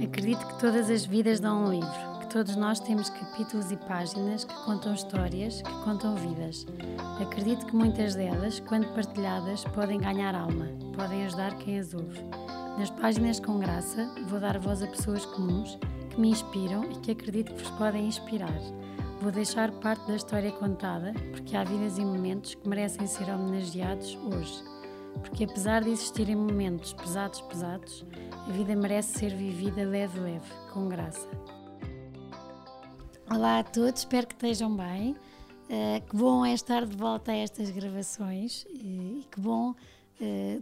Acredito que todas as vidas dão um livro, que todos nós temos capítulos e páginas que contam histórias, que contam vidas. Acredito que muitas delas, quando partilhadas, podem ganhar alma, podem ajudar quem as ouve. Nas Páginas com Graça, vou dar voz a pessoas comuns que me inspiram e que acredito que vos podem inspirar. Vou deixar parte da história contada, porque há vidas e momentos que merecem ser homenageados hoje. Porque apesar de existirem momentos pesados, a vida merece ser vivida leve, com graça. Olá a todos, espero que estejam bem. Que bom é estar de volta a estas gravações e que bom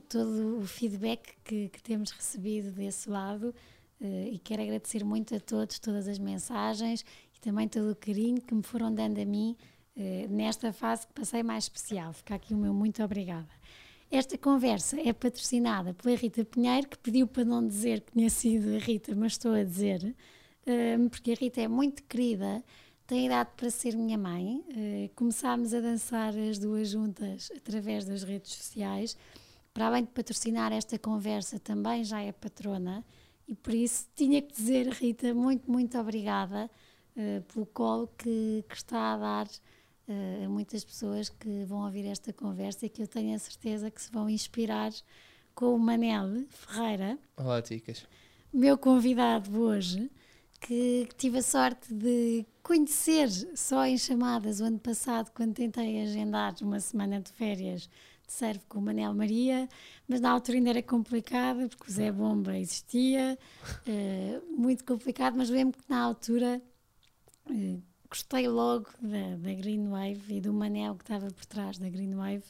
todo o feedback que temos recebido desse lado. E quero agradecer muito a todos, todas as mensagens e também todo o carinho que me foram dando a mim nesta fase que passei mais especial. Fica aqui o meu muito obrigada. Esta conversa é patrocinada pela Rita Pinheiro, que pediu para não dizer que tinha sido a Rita, mas estou a dizer, porque a Rita é muito querida, tem idade para ser minha mãe. Começámos a dançar as duas juntas através das redes sociais. Para além de patrocinar esta conversa, também já é patrona, e por isso tinha que dizer, Rita, muito obrigada pelo colo que está a dar a muitas pessoas que vão ouvir esta conversa e que eu tenho a certeza que se vão inspirar com o Manel Ferreira. Olá, Ticas. Meu convidado hoje, que tive a sorte de conhecer só em chamadas o ano passado, quando tentei agendar uma semana de férias de surf com o Manel Maria, mas na altura ainda era complicado, porque o Zé Bomba existia, muito complicado, mas lembro que na altura... Gostei logo da Green Wave e do Manel que estava por trás da Green Wave,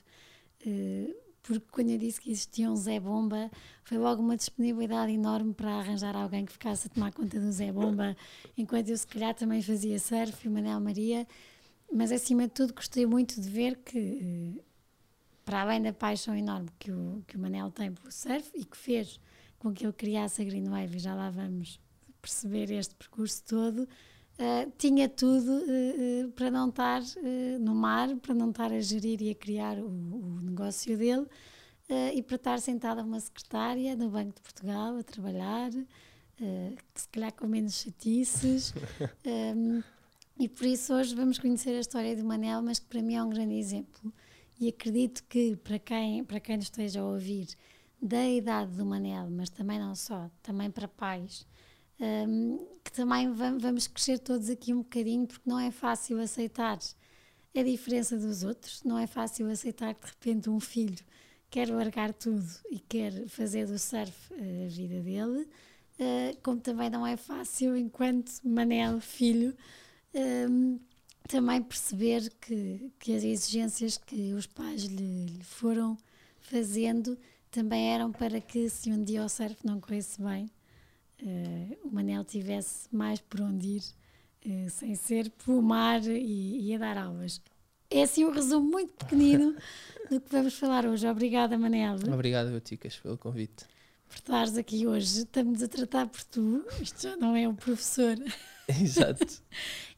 porque quando eu disse que existia um Zé Bomba, foi logo uma disponibilidade enorme para arranjar alguém que ficasse a tomar conta do Zé Bomba, enquanto eu se calhar também fazia surf e o Manel Maria. Mas acima de tudo gostei muito de ver que, para além da paixão enorme que o Manel tem pelo surf e que fez com que ele criasse a Green Wave, e já lá vamos perceber este percurso todo, tinha tudo para não estar no mar, para não estar a gerir e a criar o negócio dele, e para estar sentada uma secretária no Banco de Portugal a trabalhar, se calhar com menos chatices. E por isso hoje vamos conhecer a história do Manel, mas que para mim é um grande exemplo. E acredito que para quem esteja a ouvir da idade do Manel, mas também não só, também para pais, que também vamos crescer todos aqui um bocadinho, porque não é fácil aceitar a diferença dos outros, não é fácil aceitar que de repente um filho quer largar tudo e quer fazer do surf a vida dele, como também não é fácil, enquanto Manel, filho, também perceber que as exigências que os pais lhe foram fazendo também eram para que, se um dia o surf não corresse bem, o Manel tivesse mais por onde ir, sem ser pelo mar e a dar aulas. É assim um resumo muito pequenino do que vamos falar hoje. Obrigada, Manel. Obrigado, Ticas, pelo convite. Por estares aqui hoje. Estamos a tratar por tu. Isto já não é o professor. Exato.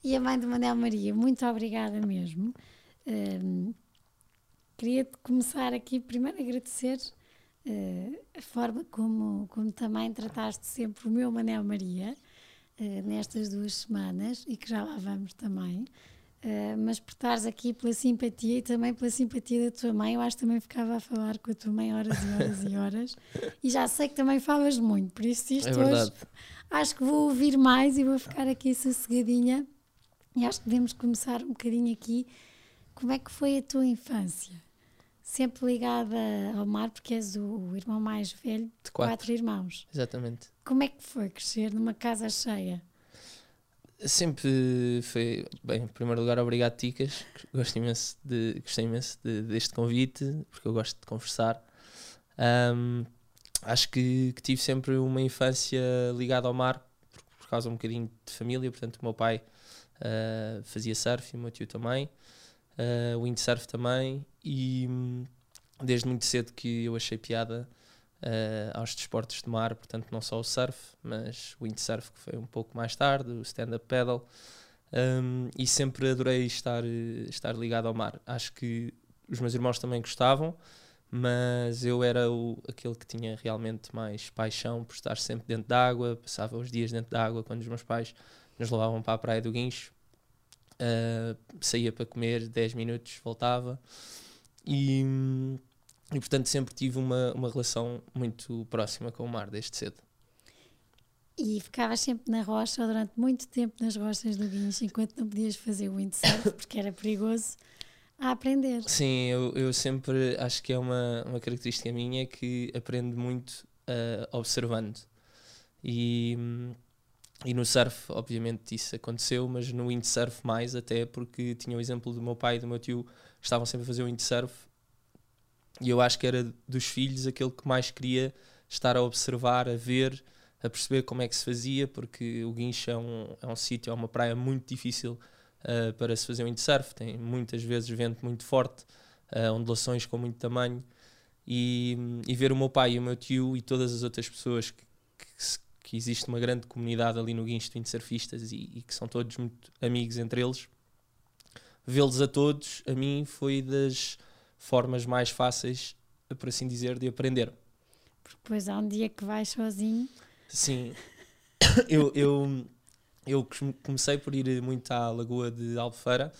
E a mãe do Manel Maria, muito obrigada mesmo. Queria-te começar aqui primeiro a agradecer a forma como também trataste sempre o meu Manel Maria nestas duas semanas, e que já lá vamos também, mas por estares aqui, pela simpatia, e também pela simpatia da tua mãe. Eu acho que também ficava a falar com a tua mãe horas e horas e horas, e já sei que também falas muito, por isso isto hoje acho que vou ouvir mais e vou ficar aqui sossegadinha. E acho que podemos começar um bocadinho aqui. Como é que foi a tua infância? Sempre ligada ao mar, porque és o irmão mais velho de quatro irmãos. Exatamente. Como é que foi crescer numa casa cheia? Sempre foi... Bem, em primeiro lugar, obrigado, Ticas. Gostei imenso deste convite, porque eu gosto de conversar. Acho que tive sempre uma infância ligada ao mar, por causa um bocadinho de família. Portanto, o meu pai fazia surf e o meu tio também. Windsurf também, e desde muito cedo que eu achei piada aos desportos de mar, portanto não só o surf, mas o windsurf, que foi um pouco mais tarde, o stand-up paddle, e sempre adorei estar ligado ao mar. Acho que os meus irmãos também gostavam, mas eu era aquele que tinha realmente mais paixão por estar sempre dentro da água, passava os dias dentro da água quando os meus pais nos levavam para a praia do Guincho, saía para comer 10 minutos, voltava e portanto sempre tive uma relação muito próxima com o mar desde cedo. E ficavas sempre na rocha, durante muito tempo nas rochas do Guincho, enquanto não podias fazer o windsurf, porque era perigoso, a aprender. Sim, eu sempre acho que é uma característica minha que aprendo muito observando. E no surf, obviamente, isso aconteceu, mas no windsurf mais até, porque tinha o exemplo do meu pai e do meu tio, que estavam sempre a fazer o windsurf, e eu acho que era dos filhos aquele que mais queria estar a observar, a ver, a perceber como é que se fazia, porque o Guincho é um sítio, é uma praia muito difícil para se fazer um windsurf, tem muitas vezes vento muito forte, ondulações com muito tamanho, e ver o meu pai e o meu tio e todas as outras pessoas, que existe uma grande comunidade ali no Guincho de windsurfistas e que são todos muito amigos entre eles, vê-los a todos, a mim foi das formas mais fáceis, por assim dizer, de aprender. Porque depois há um dia que vais sozinho. Sim, eu comecei por ir muito à Lagoa de Albufeira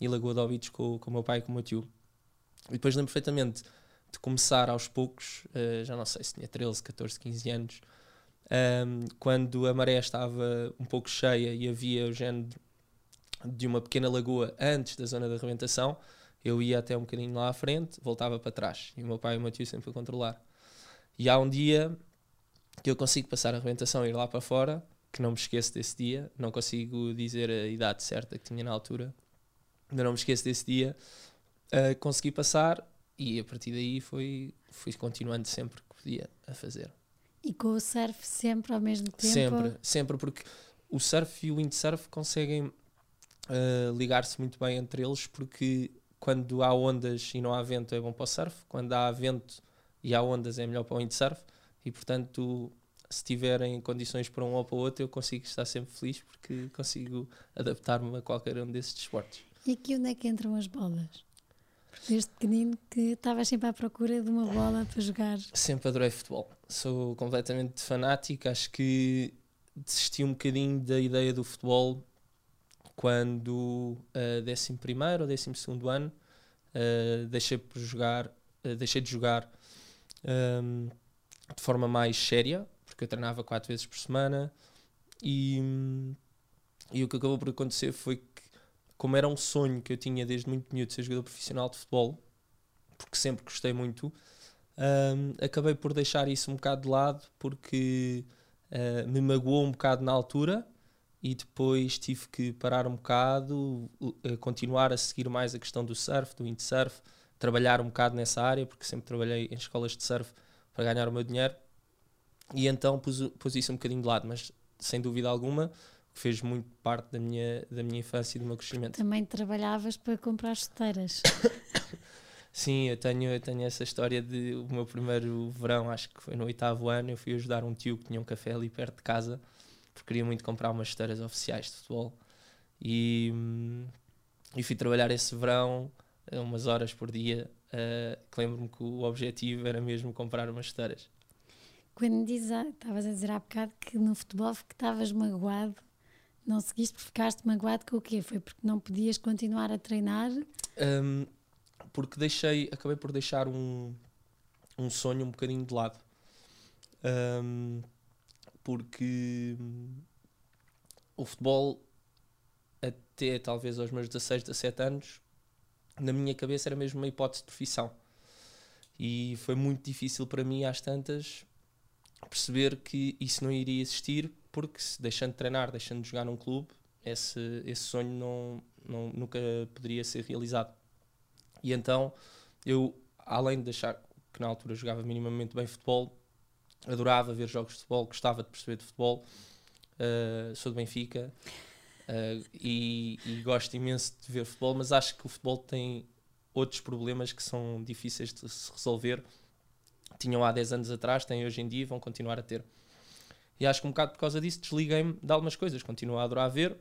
e Lagoa de Óbidos com o meu pai e com o meu tio. E depois lembro perfeitamente de começar aos poucos, já não sei se tinha 13, 14, 15 anos, quando a maré estava um pouco cheia e havia o género de uma pequena lagoa antes da zona de arrebentação, eu ia até um bocadinho lá à frente, voltava para trás. E o meu pai e o meu tio sempre a controlar. E há um dia que eu consigo passar a arrebentação e ir lá para fora, que não me esqueço desse dia, não consigo dizer a idade certa que tinha na altura, mas não me esqueço desse dia, consegui passar e a partir daí fui continuando sempre que podia a fazer. E com o surf sempre ao mesmo tempo? Sempre, porque o surf e o windsurf conseguem ligar-se muito bem entre eles, porque quando há ondas e não há vento é bom para o surf, quando há vento e há ondas é melhor para o windsurf. E portanto, se tiverem condições para um ou para o outro, eu consigo estar sempre feliz porque consigo adaptar-me a qualquer um desses desportos. E aqui onde é que entram as bolas? Porque desde pequenino que estavas sempre à procura de uma bola para jogar. Sempre adorei futebol. Sou completamente fanático. Acho que desisti um bocadinho da ideia do futebol quando 11º ou 12º ano deixei de jogar de forma mais séria, porque eu treinava 4 vezes por semana e o que acabou por acontecer foi que, como era um sonho que eu tinha desde muito miúdo ser jogador profissional de futebol, porque sempre gostei muito, acabei por deixar isso um bocado de lado, porque me magoou um bocado na altura e depois tive que parar um bocado, continuar a seguir mais a questão do surf, do windsurf, trabalhar um bocado nessa área, porque sempre trabalhei em escolas de surf para ganhar o meu dinheiro, e então pus isso um bocadinho de lado, mas sem dúvida alguma fez muito parte da minha infância e do meu crescimento. Também trabalhavas para comprar chuteiras. Sim, eu tenho essa história de o meu primeiro verão, acho que foi no 8º ano, eu fui ajudar um tio que tinha um café ali perto de casa, porque queria muito comprar umas chuteiras oficiais de futebol, e fui trabalhar esse verão umas horas por dia, que lembro-me que o objetivo era mesmo comprar umas chuteiras. Quando estavas a dizer há bocado que no futebol que estavas magoado, não seguiste porque ficaste magoado com o quê? Foi porque não podias continuar a treinar? Porque acabei por deixar um sonho um bocadinho de lado, porque o futebol até talvez aos meus 16, 17 anos na minha cabeça era mesmo uma hipótese de profissão, e foi muito difícil para mim às tantas perceber que isso não iria existir, porque deixando de treinar, deixando de jogar num clube, esse sonho nunca poderia ser realizado. E então eu, além de achar que na altura jogava minimamente bem futebol, adorava ver jogos de futebol, gostava de perceber de futebol, sou do Benfica. E gosto imenso de ver futebol, mas acho que o futebol tem outros problemas que são difíceis de se resolver, tinham há 10 anos atrás, têm hoje em dia e vão continuar a ter, e acho que um bocado por causa disso desliguei-me de algumas coisas, continuo a adorar ver,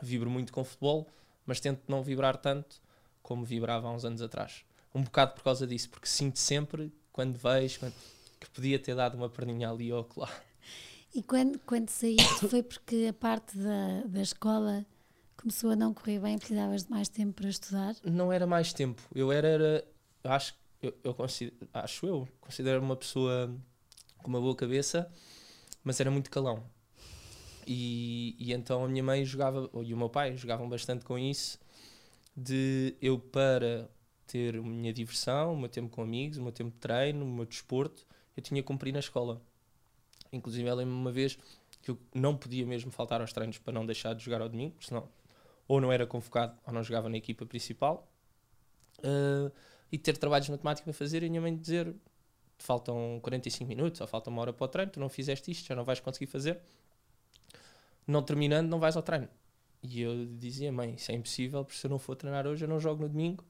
vibro muito com futebol, mas tento não vibrar tanto como vibrava há uns anos atrás. um bocado por causa disso, porque sinto sempre, quando vejo, que podia ter dado uma perninha ali ou lá. E quando saíste foi porque a parte da escola começou a não correr bem, precisavas de mais tempo para estudar? Não era mais tempo, eu era considero uma pessoa com uma boa cabeça, mas era muito calão. E então a minha mãe jogava, e o meu pai jogavam bastante com isso, de eu, para ter a minha diversão, o meu tempo com amigos, o meu tempo de treino, o meu desporto, eu tinha que cumprir na escola. Inclusive, ela, uma vez, que eu não podia mesmo faltar aos treinos para não deixar de jogar ao domingo, senão ou não era convocado ou não jogava na equipa principal, e ter trabalhos de matemática para fazer, e a minha mãe dizer: faltam 45 minutos, ou falta uma hora para o treino, tu não fizeste isto, já não vais conseguir fazer. Não terminando, não vais ao treino. E eu dizia: mãe, isso é impossível, porque se eu não for treinar hoje, eu não jogo no domingo.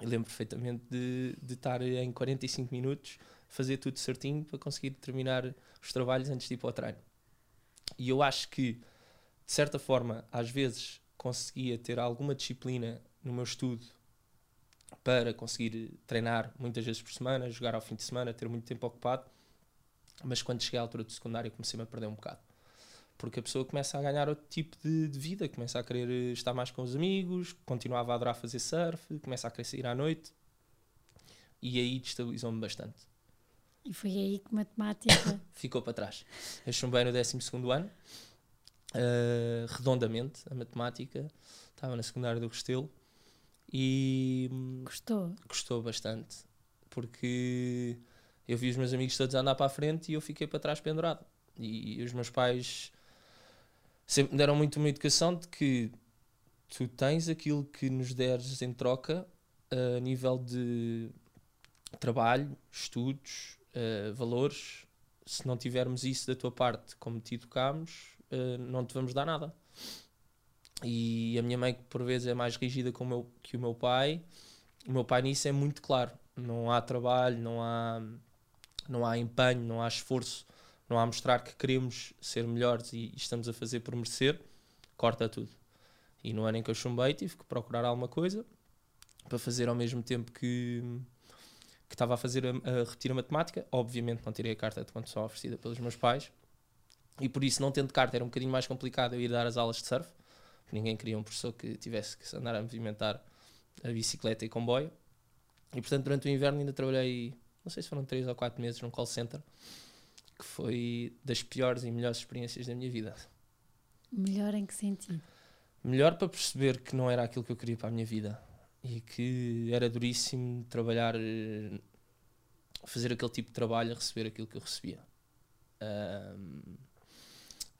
Eu lembro perfeitamente de estar em 45 minutos, fazer tudo certinho para conseguir terminar os trabalhos antes de ir para o treino. E eu acho que, de certa forma, às vezes conseguia ter alguma disciplina no meu estudo para conseguir treinar muitas vezes por semana, jogar ao fim de semana, ter muito tempo ocupado, mas quando cheguei à altura do secundário comecei-me a perder um bocado. Porque a pessoa começa a ganhar outro tipo de vida, começa a querer estar mais com os amigos, continuava a adorar fazer surf, começa a querer sair à noite, e aí destabilizou-me bastante. E foi aí que matemática... ficou para trás. Eu chumbei no 12º ano, redondamente, a matemática, estava na secundária do Restelo, e... Gostou? Gostou bastante, porque eu vi os meus amigos todos a andar para a frente e eu fiquei para trás pendurado. E os meus pais... sempre me deram muito uma educação de que tu tens aquilo que nos deres em troca a nível de trabalho, estudos, valores. Se não tivermos isso da tua parte, como te educámos, não te vamos dar nada. E a minha mãe, que por vezes é mais rígida que o meu pai nisso é muito claro. Não há trabalho, não há empenho, não há esforço. Não há mostrar que queremos ser melhores e estamos a fazer por merecer, corta tudo. E no ano em que eu chumbei tive que procurar alguma coisa para fazer ao mesmo tempo que estava a fazer a repetir a matemática. Obviamente não tirei a carta de condução oferecida pelos meus pais e por isso, não tendo carta, era um bocadinho mais complicado eu ir dar as aulas de surf, porque ninguém queria um professor que tivesse que andar a movimentar a bicicleta e comboio. E portanto durante o inverno ainda trabalhei, não sei se foram 3 ou 4 meses, num call center, que foi das piores e melhores experiências da minha vida. Melhor em que sentido? Melhor para perceber que não era aquilo que eu queria para a minha vida e que era duríssimo trabalhar, fazer aquele tipo de trabalho, receber aquilo que eu recebia.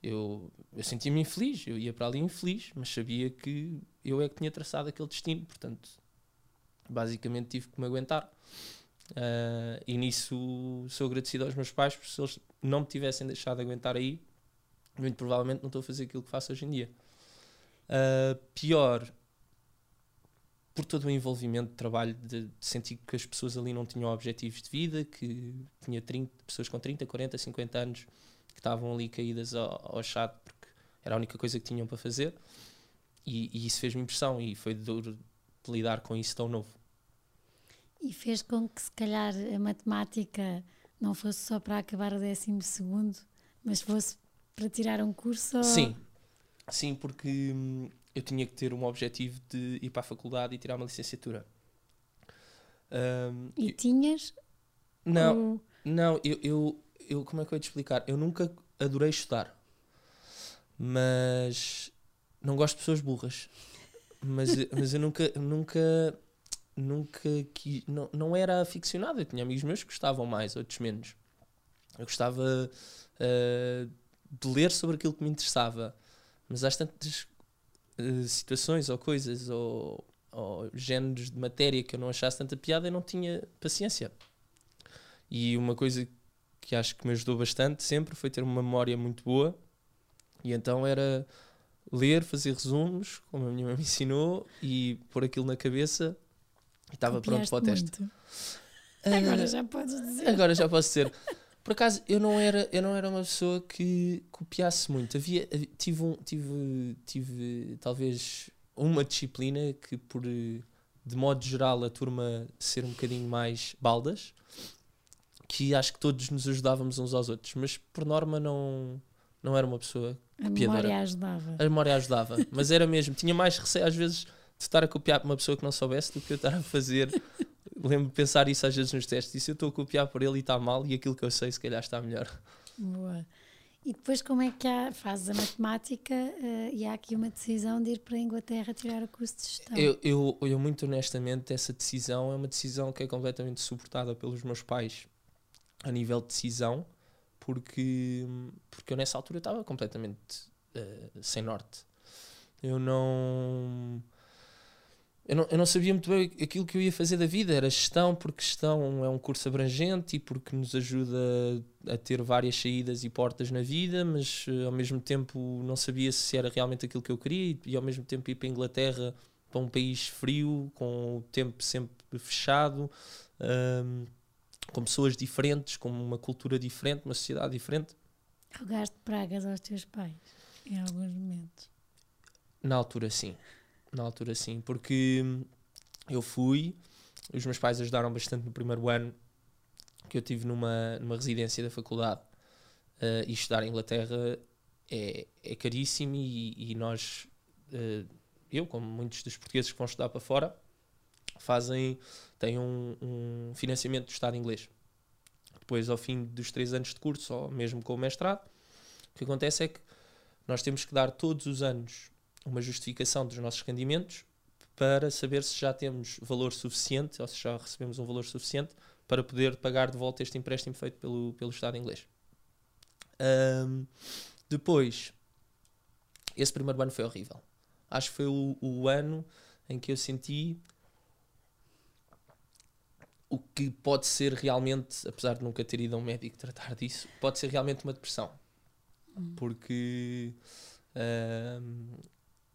Eu sentia-me infeliz, eu ia para ali infeliz, mas sabia que eu é que tinha traçado aquele destino, portanto basicamente tive que me aguentar. E nisso sou agradecido aos meus pais, porque se eles não me tivessem deixado de aguentar aí, muito provavelmente não estou a fazer aquilo que faço hoje em dia. Pior, por todo o envolvimento de trabalho, de sentir que as pessoas ali não tinham objetivos de vida, que tinha 30 pessoas com 30, 40, 50 anos que estavam ali caídas ao chato porque era a única coisa que tinham para fazer, e isso fez-me impressão e foi duro de lidar com isso tão novo. E fez com que, se calhar, a matemática não fosse só para acabar o 12º, mas fosse para tirar um curso? Ou... Sim, porque eu tinha que ter um objetivo de ir para a faculdade e tirar uma licenciatura. E tinhas? Não, ou... não, eu como é que eu ia te explicar? Eu nunca adorei estudar, mas não gosto de pessoas burras. Mas eu nunca quis, não era aficionado. Eu tinha amigos meus que gostavam mais, outros menos. Eu gostava de ler sobre aquilo que me interessava, mas há tantas situações ou coisas ou géneros de matéria que eu não achasse tanta piada e não tinha paciência. E uma coisa que acho que me ajudou bastante sempre foi ter uma memória muito boa, e então era ler, fazer resumos, como a minha mãe me ensinou, e pôr aquilo na cabeça. E estava pronto para o teste. Agora já podes dizer. Agora já posso dizer. Por acaso, eu não era uma pessoa que copiasse muito. Tive talvez uma disciplina que, por de modo geral, a turma ser um bocadinho mais baldas, que acho que todos nos ajudávamos uns aos outros, mas por norma não era uma pessoa que a memória ajudava, mas era mesmo, tinha mais receio às vezes de estar a copiar uma pessoa que não soubesse do que eu estar a fazer. Lembro-me de pensar isso às vezes nos testes, e se eu estou a copiar por ele e está mal, e aquilo que eu sei se calhar está melhor. Boa. E depois como é que fazes a matemática e há aqui uma decisão de ir para a Inglaterra tirar o curso de gestão? Eu muito honestamente, essa decisão é uma decisão que é completamente suportada pelos meus pais a nível de decisão, porque eu nessa altura estava completamente sem norte. Eu não sabia muito bem aquilo que eu ia fazer da vida. Era gestão, porque gestão é um curso abrangente e porque nos ajuda a ter várias saídas e portas na vida, mas ao mesmo tempo não sabia se era realmente aquilo que eu queria, e ao mesmo tempo ir para a Inglaterra, para um país frio, com o tempo sempre fechado, com pessoas diferentes, com uma cultura diferente, uma sociedade diferente. Rogaste pragas aos teus pais em alguns momentos? Na altura sim, porque eu fui, os meus pais ajudaram bastante no primeiro ano que eu tive numa residência da faculdade, e estudar em Inglaterra é caríssimo, e nós, eu como muitos dos portugueses que vão estudar para fora, têm um financiamento do Estado inglês. Depois, ao fim dos 3 anos de curso, ou mesmo com o mestrado, o que acontece é que nós temos que dar todos os anos uma justificação dos nossos rendimentos para saber se já temos valor suficiente, ou se já recebemos um valor suficiente para poder pagar de volta este empréstimo feito pelo Estado inglês. Depois, esse primeiro ano foi horrível. Acho que foi o ano em que eu senti o que pode ser realmente, apesar de nunca ter ido a um médico tratar disso, pode ser realmente uma depressão. Porque...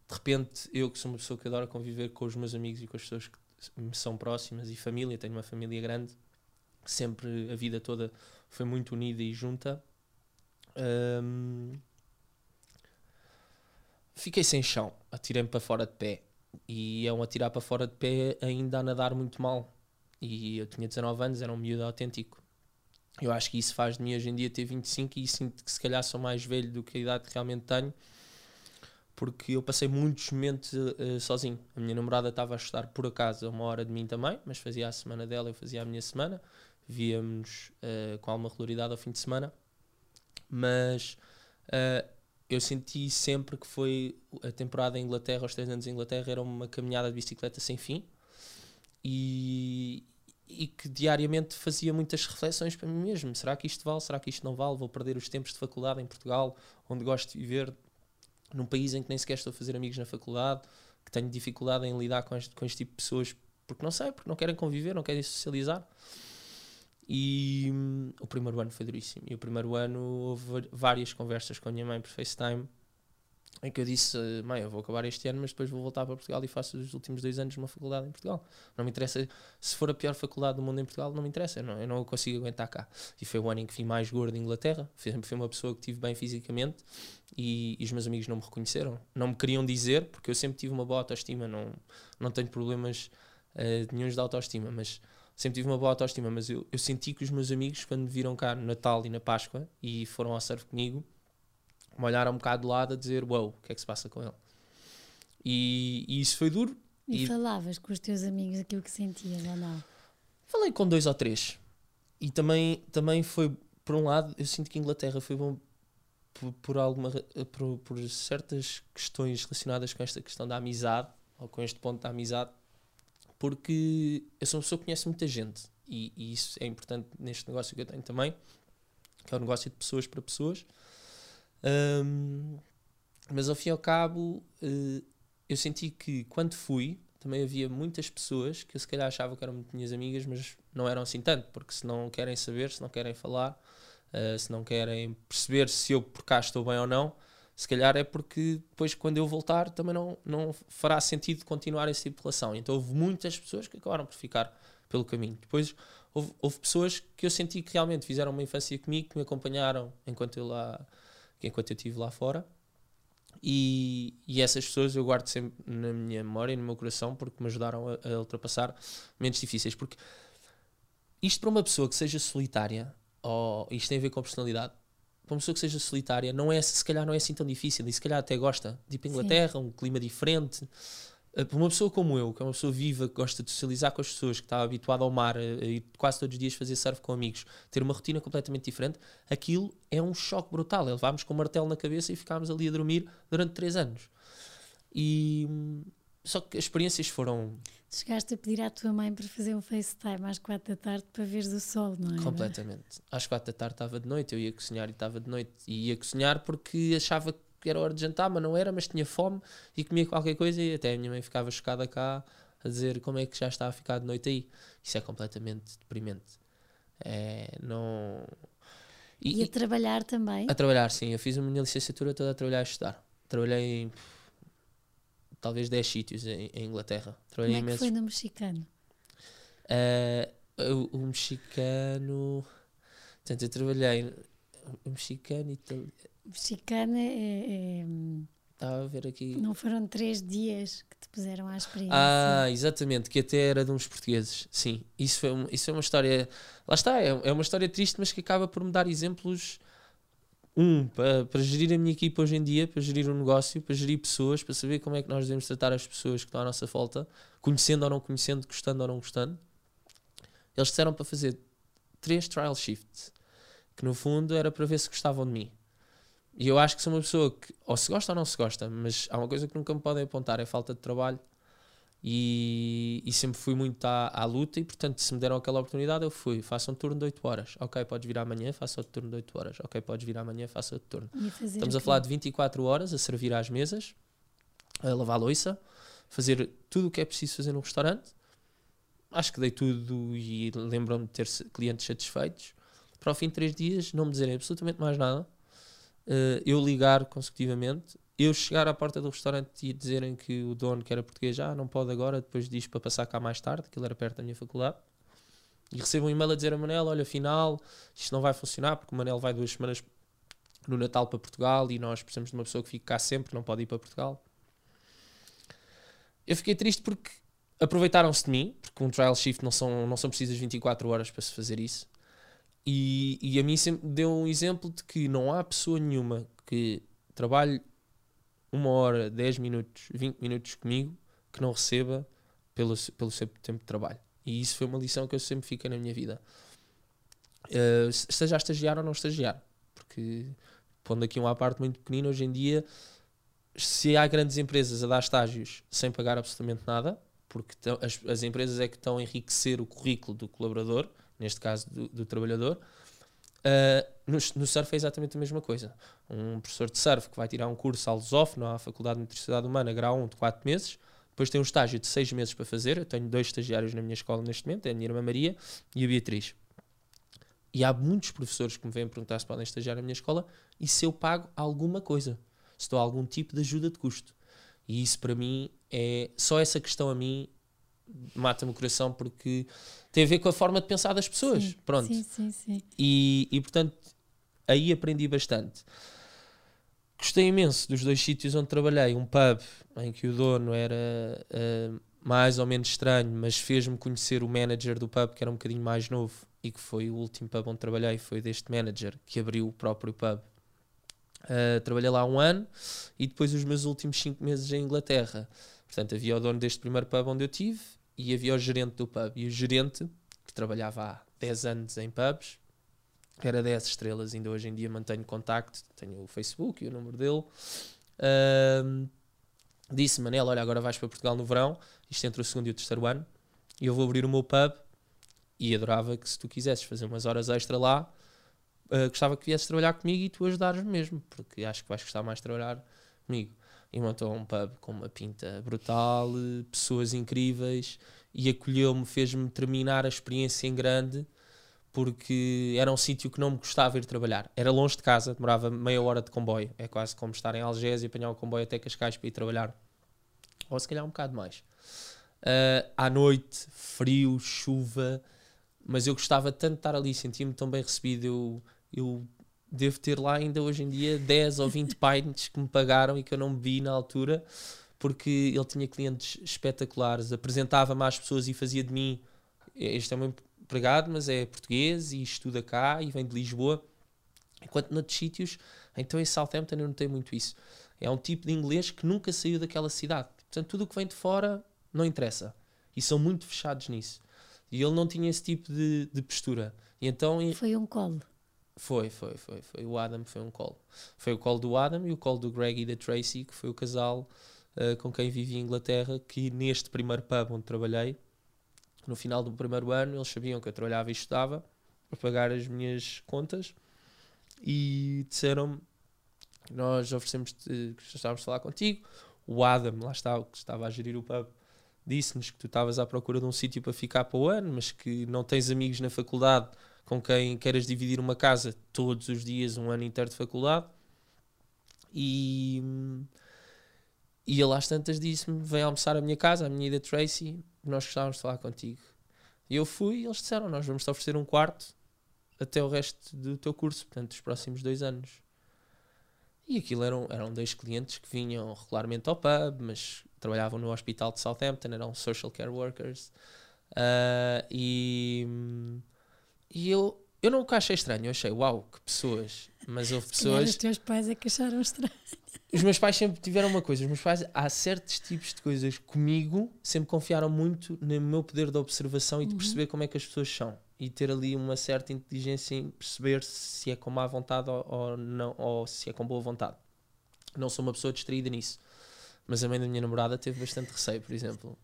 de repente, eu que sou uma pessoa que adora conviver com os meus amigos e com as pessoas que me são próximas, e família, tenho uma família grande, sempre, a vida toda foi muito unida e junta, fiquei sem chão, atirei-me para fora de pé, e é um atirar para fora de pé ainda a nadar muito mal, e eu tinha 19 anos, era um miúdo autêntico. Eu acho que isso faz de mim hoje em dia ter 25, e sinto que se calhar sou mais velho do que a idade que realmente tenho, porque eu passei muitos momentos sozinho. A minha namorada estava a estudar por acaso a 1 hora de mim também, mas fazia a semana dela, eu fazia a minha semana, víamos com alguma regularidade ao fim de semana, mas eu senti sempre que foi a temporada em Inglaterra, os 3 anos em Inglaterra, era uma caminhada de bicicleta sem fim, e que diariamente fazia muitas reflexões para mim mesmo. Será que isto vale? Será que isto não vale? Vou perder os tempos de faculdade em Portugal, onde gosto de viver, num país em que nem sequer estou a fazer amigos na faculdade, que tenho dificuldade em lidar com este tipo de pessoas, porque não sei, porque não querem conviver, não querem socializar. E o primeiro ano foi duríssimo. E o primeiro ano houve várias conversas com a minha mãe por FaceTime, em que eu disse: mãe, eu vou acabar este ano, mas depois vou voltar para Portugal e faço os últimos 2 anos numa faculdade em Portugal. Não me interessa, se for a pior faculdade do mundo em Portugal, não me interessa, eu não consigo aguentar cá. E foi o ano em que vim mais gordo em Inglaterra, fui uma pessoa que estive bem fisicamente, e os meus amigos não me reconheceram, não me queriam dizer, porque eu sempre tive uma boa autoestima, não tenho problemas nenhuns de autoestima, mas sempre tive uma boa autoestima, mas eu senti que os meus amigos, quando me viram cá no Natal e na Páscoa, e foram ao surf comigo, me olharam um bocado de lado a dizer: uau, o que é que se passa com ele? E isso foi duro. E falavas com os teus amigos aquilo que sentias ou não? Falei com 2 ou 3. E também foi, por um lado, eu sinto que a Inglaterra foi bom por certas questões relacionadas com esta questão da amizade, ou com este ponto da amizade, porque eu sou uma pessoa que conhece muita gente, e isso é importante neste negócio que eu tenho também, que é o negócio de pessoas para pessoas. Mas ao fim e ao cabo, eu senti que quando fui também havia muitas pessoas que eu se calhar achava que eram muito minhas amigas, mas não eram assim tanto, porque se não querem saber, se não querem falar, se não querem perceber se eu por cá estou bem ou não, se calhar é porque depois, quando eu voltar, também não fará sentido continuar essa tipo de relação. Então houve muitas pessoas que acabaram por ficar pelo caminho. Depois houve pessoas que eu senti que realmente fizeram uma infância comigo, que me acompanharam enquanto eu estive lá fora, E essas pessoas eu guardo sempre na minha memória e no meu coração, porque me ajudaram a ultrapassar momentos difíceis. Porque isto, para uma pessoa que seja solitária, ou isto tem a ver com a personalidade, para uma pessoa que seja solitária, não é, se calhar não é assim tão difícil, e se calhar até gosta de ir para a Inglaterra, um clima diferente. Para uma pessoa como eu, que é uma pessoa viva, que gosta de socializar com as pessoas, que está habituada ao mar, a ir quase todos os dias fazer surf com amigos, ter uma rotina completamente diferente, aquilo é um choque brutal. Levámos com um martelo na cabeça e ficámos ali a dormir durante 3 anos. E só que as experiências foram... Chegaste a pedir à tua mãe para fazer um FaceTime às 4 da tarde para veres o sol, não é? Completamente. Às 4 da tarde estava de noite, eu ia cozinhar e estava de noite. E ia cozinhar porque achava que era hora de jantar, mas não era, mas tinha fome e comia qualquer coisa, e até a minha mãe ficava chocada cá a dizer como é que já está a ficar de noite aí. Isso é completamente deprimente. É, não... E a trabalhar também? A trabalhar, sim. Eu fiz a minha licenciatura toda a trabalhar e estudar. Trabalhei em talvez 10 sítios em Inglaterra. Trabalhei como é imenso... que foi no mexicano? O mexicano... Portanto, eu trabalhei... O mexicano italiano... Mexicana é... Estava a ver aqui... Não foram 3 dias que te puseram à experiência? Ah, exatamente, que até era de uns portugueses, sim. Isso foi uma história... Lá está, é uma história triste, mas que acaba por me dar exemplos... Para gerir a minha equipa hoje em dia, para gerir um negócio, para gerir pessoas, para saber como é que nós devemos tratar as pessoas que estão à nossa volta, conhecendo ou não conhecendo, gostando ou não gostando. Eles disseram para fazer 3 trial shifts, que no fundo era para ver se gostavam de mim. E eu acho que sou uma pessoa que ou se gosta ou não se gosta, mas há uma coisa que nunca me podem apontar, é falta de trabalho, e sempre fui muito à luta, e portanto se me deram aquela oportunidade eu fui, faço um turno de 8 horas, ok, podes vir amanhã, faço outro turno de 8 horas, ok, podes vir amanhã, faço outro turno. Estamos a falar de 24 horas a servir às mesas, a lavar a louça, fazer tudo o que é preciso fazer num restaurante. Acho que dei tudo e lembro-me de ter clientes satisfeitos, para ao fim de 3 dias não me dizerem absolutamente mais nada. Eu ligar consecutivamente, eu chegar à porta do restaurante e dizerem que o dono, que era português, já não pode agora, depois diz para passar cá mais tarde, que ele era perto da minha faculdade, e recebo um e-mail a dizer a Manel, olha, afinal, isto não vai funcionar, porque o Manel vai 2 semanas no Natal para Portugal e nós precisamos de uma pessoa que fique cá sempre, não pode ir para Portugal. Eu fiquei triste porque aproveitaram-se de mim, porque um trial shift não são precisas 24 horas para se fazer isso. E a mim sempre deu um exemplo de que não há pessoa nenhuma que trabalhe 1 hora, 10 minutos, 20 minutos comigo que não receba pelo seu tempo de trabalho. E isso foi uma lição que eu sempre fiquei na minha vida. Esteja a estagiar ou não estagiar. Porque, pondo aqui uma parte muito pequenina, hoje em dia, se há grandes empresas a dar estágios sem pagar absolutamente nada, porque as empresas é que estão a enriquecer o currículo do colaborador, neste caso do trabalhador, no surf é exatamente a mesma coisa. Um professor de surf que vai tirar um curso ao lusófono à Faculdade de Motricidade Humana, grau 1, de 4 meses, depois tem um estágio de 6 meses para fazer. Eu tenho 2 estagiários na minha escola neste momento, é a minha irmã Maria e a Beatriz. E há muitos professores que me vêm perguntar se podem estagiar na minha escola e se eu pago alguma coisa, se dou algum tipo de ajuda de custo. E isso para mim é... Só essa questão a mim mata-me o coração, porque tem a ver com a forma de pensar das pessoas. Sim, pronto. Sim, sim, sim. E portanto aí aprendi bastante. Gostei imenso dos 2 sítios onde trabalhei. Um pub em que o dono era mais ou menos estranho, mas fez-me conhecer o manager do pub, que era um bocadinho mais novo, e que foi o último pub onde trabalhei, foi deste manager que abriu o próprio pub. Trabalhei lá 1 ano e depois os meus últimos 5 meses em Inglaterra. Portanto, havia o dono deste primeiro pub onde eu tive e havia o gerente do pub. E o gerente, que trabalhava há 10 anos em pubs, era 10 estrelas. Ainda hoje em dia mantenho contacto, tenho o Facebook e o número dele. Disse, Manel, olha, agora vais para Portugal no verão, isto entre o 2º e o 3º ano, e eu vou abrir o meu pub e adorava que, se tu quisesses fazer umas horas extra lá, gostava que viesses trabalhar comigo e tu ajudares mesmo, porque acho que vais gostar mais de trabalhar comigo. E montou um pub com uma pinta brutal, pessoas incríveis, e acolheu-me, fez-me terminar a experiência em grande, porque era um sítio que não me gostava ir trabalhar. Era longe de casa, demorava meia hora de comboio, é quase como estar em Algésia e apanhar o comboio até Cascais para ir trabalhar, ou se calhar um bocado mais. À noite, frio, chuva, mas eu gostava tanto de estar ali, sentia-me tão bem recebido, eu devo ter lá ainda hoje em dia 10 ou 20 pints que me pagaram e que eu não bebi na altura, porque ele tinha clientes espetaculares, apresentava-me às pessoas e fazia de mim, este é o meu empregado, mas é português e estuda cá e vem de Lisboa, enquanto noutros sítios, então em Southampton eu não tenho muito isso. É um tipo de inglês que nunca saiu daquela cidade, portanto tudo o que vem de fora não interessa, e são muito fechados nisso. E ele não tinha esse tipo de postura. E então, foi um call. Foi. O Adam foi um call. Foi o call do Adam e o call do Greg e da Tracy, que foi o casal com quem vivi em Inglaterra, que neste primeiro pub onde trabalhei, no final do primeiro ano, eles sabiam que eu trabalhava e estudava para pagar as minhas contas e disseram-me, nós oferecemos-te, estávamos a falar contigo. O Adam, lá está, que estava a gerir o pub, disse-nos que tu estavas à procura de um sítio para ficar para o ano, mas que não tens amigos na faculdade com quem queiras dividir uma casa todos os dias, um ano inteiro de faculdade. E ele às tantas disse-me, vem almoçar à minha casa, à minha ida Tracy, nós gostávamos de falar contigo. E eu fui e eles disseram, nós vamos-te oferecer um quarto até o resto do teu curso, portanto, os próximos 2 anos. E aquilo eram 2 clientes que vinham regularmente ao pub, mas trabalhavam no hospital de Southampton, eram social care workers. E eu não o achei estranho, eu achei, uau, que pessoas. Mas houve pessoas... Os teus pais é que acharam estranho. Os meus pais sempre tiveram uma coisa, os meus pais, há certos tipos de coisas comigo, sempre confiaram muito no meu poder de observação e de perceber como é que as pessoas são. E ter ali uma certa inteligência em perceber se é com má vontade ou não, ou se é com boa vontade. Não sou uma pessoa distraída nisso. Mas a mãe da minha namorada teve bastante receio, por exemplo.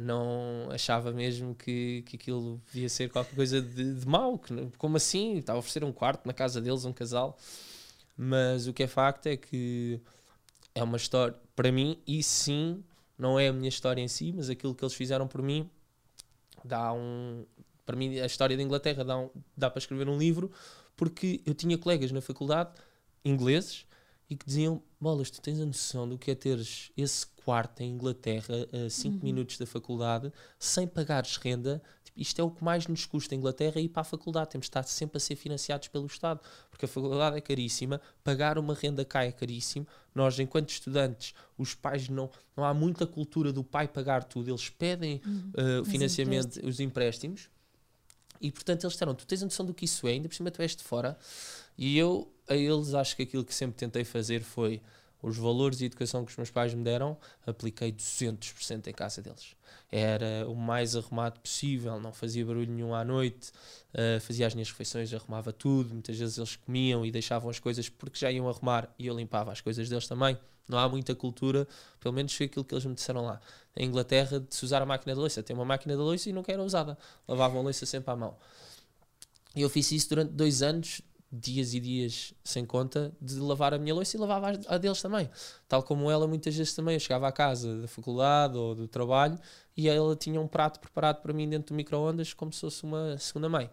Não achava mesmo que aquilo devia ser qualquer coisa de mau. Como assim? Estava a oferecer um quarto na casa deles, um casal. Mas o que é facto é que é uma história, para mim, e sim, não é a minha história em si, mas aquilo que eles fizeram por mim, para mim a história da Inglaterra dá para escrever um livro, porque eu tinha colegas na faculdade ingleses e que diziam, bolas, tu tens a noção do que é teres esse quarto em Inglaterra a 5 minutos da faculdade sem pagares renda? Tipo, isto é o que mais nos custa a Inglaterra, ir para a faculdade, temos de estar sempre a ser financiados pelo Estado, porque a faculdade é caríssima, pagar uma renda cá é caríssimo, nós enquanto estudantes, os pais não há muita cultura do pai pagar tudo, eles pedem financiamento, os empréstimos, e portanto eles disseram, tu tens a noção do que isso é, ainda por cima tu és de fora. E eu, a eles, acho que aquilo que sempre tentei fazer foi os valores e educação que os meus pais me deram, apliquei 200% em casa deles. Era o mais arrumado possível, não fazia barulho nenhum à noite, fazia as minhas refeições, arrumava tudo, muitas vezes eles comiam e deixavam as coisas porque já iam arrumar e eu limpava as coisas deles também. Não há muita cultura, pelo menos foi aquilo que eles me disseram lá. Em Inglaterra, de se usar a máquina da louça, tem uma máquina da louça e nunca era usada, lavavam a louça sempre à mão. E eu fiz isso durante 2 anos, dias e dias sem conta, de lavar a minha louça, e lavava a deles também, tal como ela muitas vezes também. Eu chegava à casa da faculdade ou do trabalho e ela tinha um prato preparado para mim dentro do micro-ondas, como se fosse uma segunda mãe.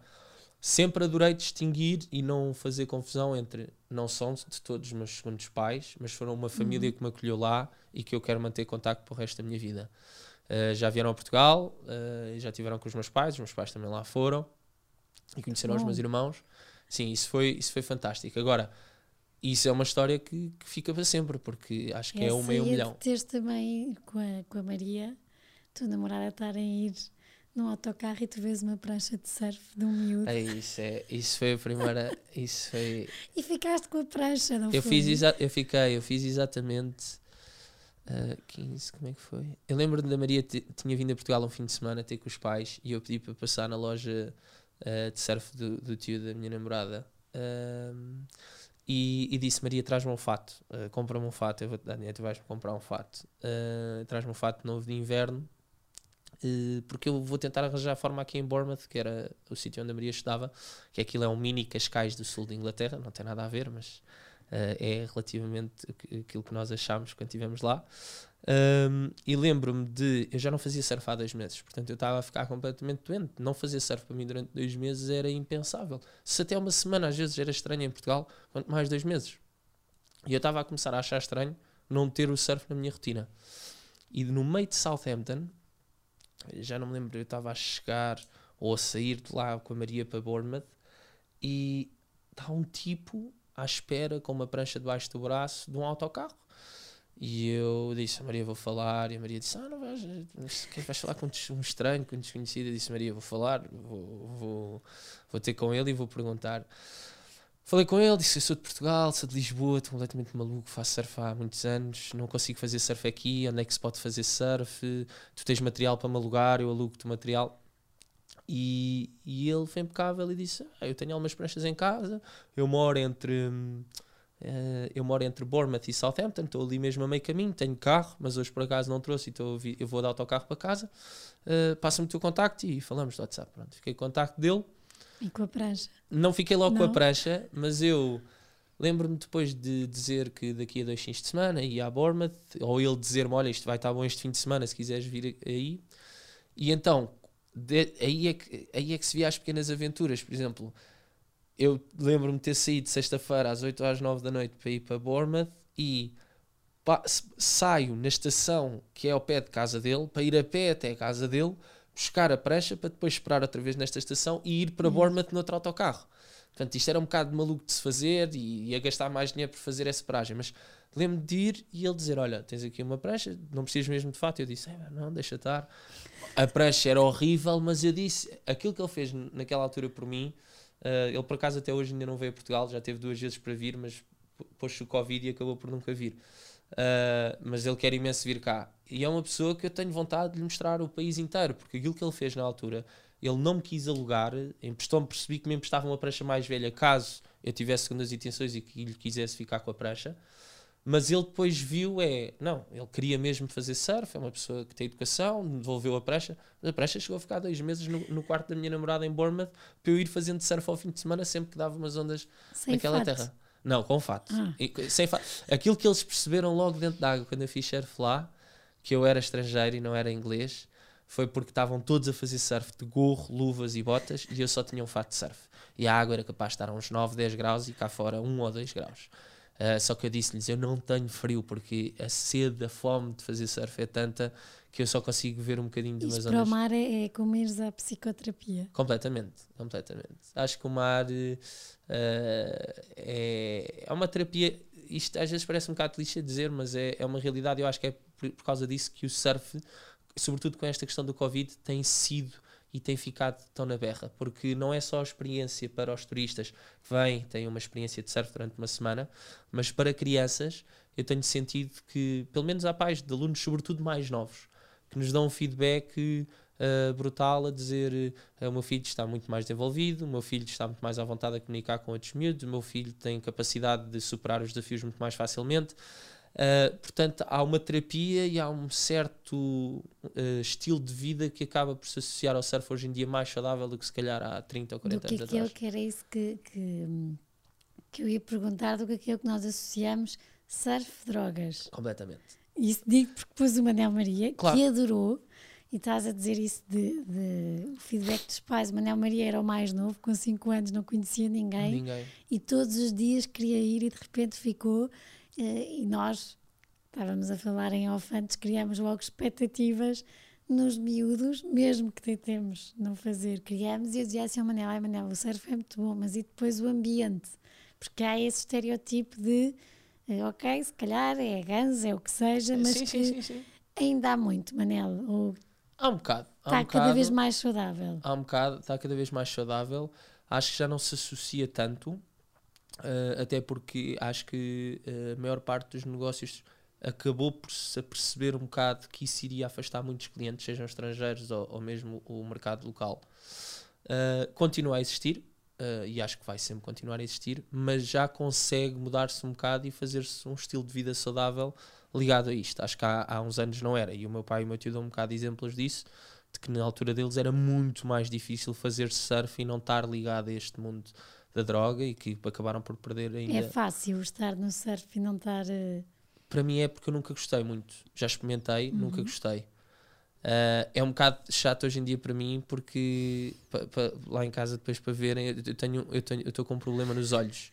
Sempre adorei distinguir e não fazer confusão entre, não são de todos os meus segundos pais, mas foram uma família que me acolheu lá e que eu quero manter contacto para o resto da minha vida. Já vieram a Portugal, já estiveram com os meus pais também lá foram e conheceram os meus irmãos. Sim, isso foi fantástico. Agora, isso é uma história que fica para sempre, porque acho que é uma em 1 milhão. De teres também com a Maria, tua namorada, estarem a ir num autocarro e tu vês uma prancha de surf de um miúdo. Isso foi a primeira... isso foi... E ficaste com a prancha, não foi? Eu fiz exatamente 15, como é que foi? Eu lembro-me da Maria tinha vindo a Portugal um fim de semana ter com os pais e eu pedi para passar na loja... de surf do tio da minha namorada, e disse, Maria, traz-me um fato, compra-me um fato, eu vou te dar dinheiro, tu vais-me comprar um fato, traz-me um fato novo de inverno, porque eu vou tentar arranjar a forma aqui em Bournemouth, que era o sítio onde a Maria estudava, que aquilo é um mini Cascais do sul de Inglaterra, não tem nada a ver, mas é relativamente aquilo que nós achámos quando estivemos lá. E lembro-me de, eu já não fazia surf há 2 meses, portanto eu estava a ficar completamente doente. Não fazer surf para mim durante 2 meses era impensável. Se até uma semana às vezes era estranho em Portugal, quanto mais 2 meses. E eu estava a começar a achar estranho não ter o surf na minha rotina. E no meio de Southampton, já não me lembro, eu estava a chegar ou a sair de lá com a Maria para Bournemouth e está um tipo à espera com uma prancha debaixo do braço de um autocarro. E eu disse, a Maria, vou falar. E a Maria disse, ah, não vais, vais falar com um estranho, com um desconhecido. Eu disse, Maria, vou falar, vou ter com ele e vou perguntar. Falei com ele, disse, eu sou de Portugal, sou de Lisboa, estou completamente maluco, faço surf há muitos anos, não consigo fazer surf aqui, onde é que se pode fazer surf? Tu tens material para me alugar, eu alugo-te material. E ele foi impecável e disse, ah, eu tenho algumas pranchas em casa, eu moro entre Bournemouth e Southampton, estou ali mesmo a meio caminho, tenho carro, mas hoje por acaso não trouxe, então eu vou de autocarro para casa, passa-me o teu contacto e falamos do WhatsApp. Pronto, fiquei com o contacto dele. E com a prancha? Não fiquei logo com a prancha, mas eu lembro-me depois de dizer que daqui a 2 fins de semana ia a Bournemouth, ou ele dizer-me, olha, isto vai estar bom este fim de semana, se quiseres vir aí. E então, aí é que se via as pequenas aventuras. Por exemplo, eu lembro-me de ter saído sexta-feira às 8 ou às 9 da noite para ir para Bournemouth e saio na estação que é ao pé de casa dele, para ir a pé até a casa dele, buscar a prancha para depois esperar outra vez nesta estação e ir para Bournemouth noutro autocarro. Portanto, isto era um bocado de maluco de se fazer e ia gastar mais dinheiro por fazer essa paragem. Mas lembro-me de ir e ele dizer, olha, tens aqui uma prancha, não precisas mesmo de fato. Eu disse, não, deixa estar. A prancha era horrível, mas eu disse, aquilo que ele fez naquela altura por mim, ele por acaso até hoje ainda não veio a Portugal, já teve 2 vezes para vir, mas pôs-se o Covid e acabou por nunca vir. Mas ele quer imenso vir cá e é uma pessoa que eu tenho vontade de lhe mostrar o país inteiro, porque aquilo que ele fez na altura, ele não me quis alugar, emprestou-me, percebi que me emprestava uma prancha mais velha caso eu tivesse segundas intenções e que lhe quisesse ficar com a prancha, mas ele depois viu, ele queria mesmo fazer surf, é uma pessoa que tem educação, me devolveu a prancha, mas a prancha chegou a ficar 2 meses no quarto da minha namorada em Bournemouth para eu ir fazendo surf ao fim de semana sempre que dava umas ondas naquela terra. Não, com fato. Sem fato. Aquilo que eles perceberam logo dentro da água, quando eu fiz surf lá, que eu era estrangeiro e não era inglês, foi porque estavam todos a fazer surf de gorro, luvas e botas e eu só tinha um fato de surf. E a água era capaz de estar a uns 9, 10 graus e cá fora 1 ou 2 graus. Só que eu disse-lhes, eu não tenho frio, porque a sede, a fome de fazer surf é tanta que eu só consigo ver um bocadinho de umas ondas. Para o mar é comeres a psicoterapia. Completamente. Acho que o mar... é uma terapia. Isto às vezes parece um bocado clichê dizer, mas é uma realidade. Eu acho que é por causa disso que o surf, sobretudo com esta questão do Covid, tem sido e tem ficado tão na berra, porque não é só a experiência para os turistas que vêm, têm uma experiência de surf durante uma semana, mas para crianças eu tenho sentido que, pelo menos há pais de alunos, sobretudo mais novos, que nos dão um feedback brutal a dizer, o meu filho está muito mais desenvolvido, o meu filho está muito mais à vontade a comunicar com outros miúdos, o meu filho tem capacidade de superar os desafios muito mais facilmente. Portanto, há uma terapia e há um certo estilo de vida que acaba por se associar ao surf hoje em dia mais saudável do que se calhar há 30 ou 40 anos atrás. Que era isso que eu ia perguntar, do que aquilo que nós associamos surf, drogas. Completamente. Isso digo porque pôs o Manel Maria, claro, que adorou. E estás a dizer isso de feedback dos pais. O Manel Maria era o mais novo, com 5 anos não conhecia ninguém. E todos os dias queria ir e de repente ficou. E nós, estávamos a falar em off antes, criámos logo expectativas nos miúdos, mesmo que tentemos não fazer, criámos. E eu dizia assim ao Manel, Manel, o surf é muito bom, mas e depois o ambiente? Porque há esse estereotipo de, ok, se calhar é ganso, é o que seja, mas sim. Ainda há muito, Manel, ou... Há um bocado. Está cada vez mais saudável. Há um bocado, está cada vez mais saudável. Acho que já não se associa tanto, até porque acho que a maior parte dos negócios acabou por se aperceber um bocado que isso iria afastar muitos clientes, sejam estrangeiros ou mesmo o mercado local. Continua a existir, e acho que vai sempre continuar a existir, mas já consegue mudar-se um bocado e fazer-se um estilo de vida saudável ligado a isto. Acho que há uns anos não era, e o meu pai e o meu tio dão um bocado de exemplos disso, de que na altura deles era muito mais difícil fazer surf e não estar ligado a este mundo da droga, e que acabaram por perder ainda... É fácil estar no surf e não estar... Para mim é porque eu nunca gostei muito, já experimentei, nunca gostei. É um bocado chato hoje em dia para mim, porque lá em casa depois para verem, eu estou com um problema nos olhos.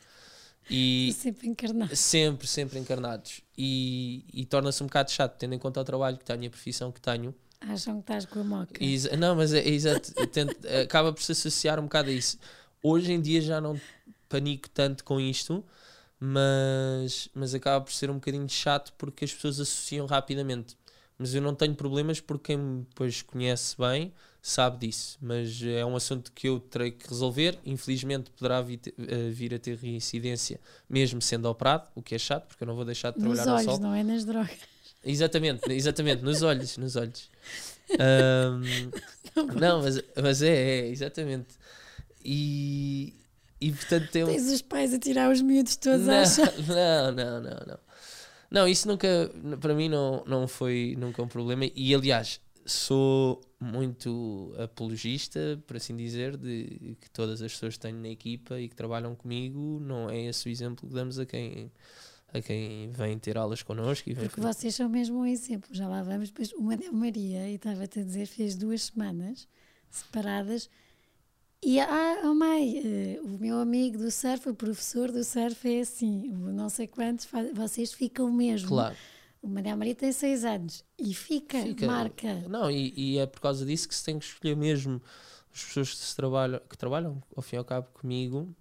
E sempre encarnados. Sempre encarnados. E torna-se um bocado chato, tendo em conta o trabalho que tenho e a profissão que tenho. Acham que estás com a moca. Não, mas é exato. Acaba por se associar um bocado a isso. Hoje em dia já não... panico tanto com isto, mas acaba por ser um bocadinho chato porque as pessoas associam rapidamente. Mas eu não tenho problemas porque quem depois conhece bem sabe disso. Mas é um assunto que eu terei que resolver. Infelizmente poderá vir a ter reincidência mesmo sendo operado, o que é chato porque eu não vou deixar de trabalhar no sol. Nos olhos, não é nas drogas. Exatamente, exatamente, nos olhos, nos olhos. Não, mas é, exatamente. E portanto tem tens os pais a tirar os miúdos todos à chave. Não, isso nunca, para mim não foi nunca um problema. E aliás, sou muito apologista, por assim dizer, de que todas as pessoas que tenho na equipa e que trabalham comigo, não é esse o exemplo que damos a quem vem ter aulas connosco. E vem porque falar. Vocês são mesmo um exemplo, já lá vamos. Depois o Manel Maria, e estava-te a dizer, fez 2 semanas separadas. E mãe, o meu amigo do surf, o professor do surf é assim, não sei quantos, vocês ficam mesmo. Claro. O Manel Maria tem 6 anos e fica. Marca. Não, e é por causa disso que se tem que escolher mesmo as pessoas que trabalham ao fim e ao cabo comigo,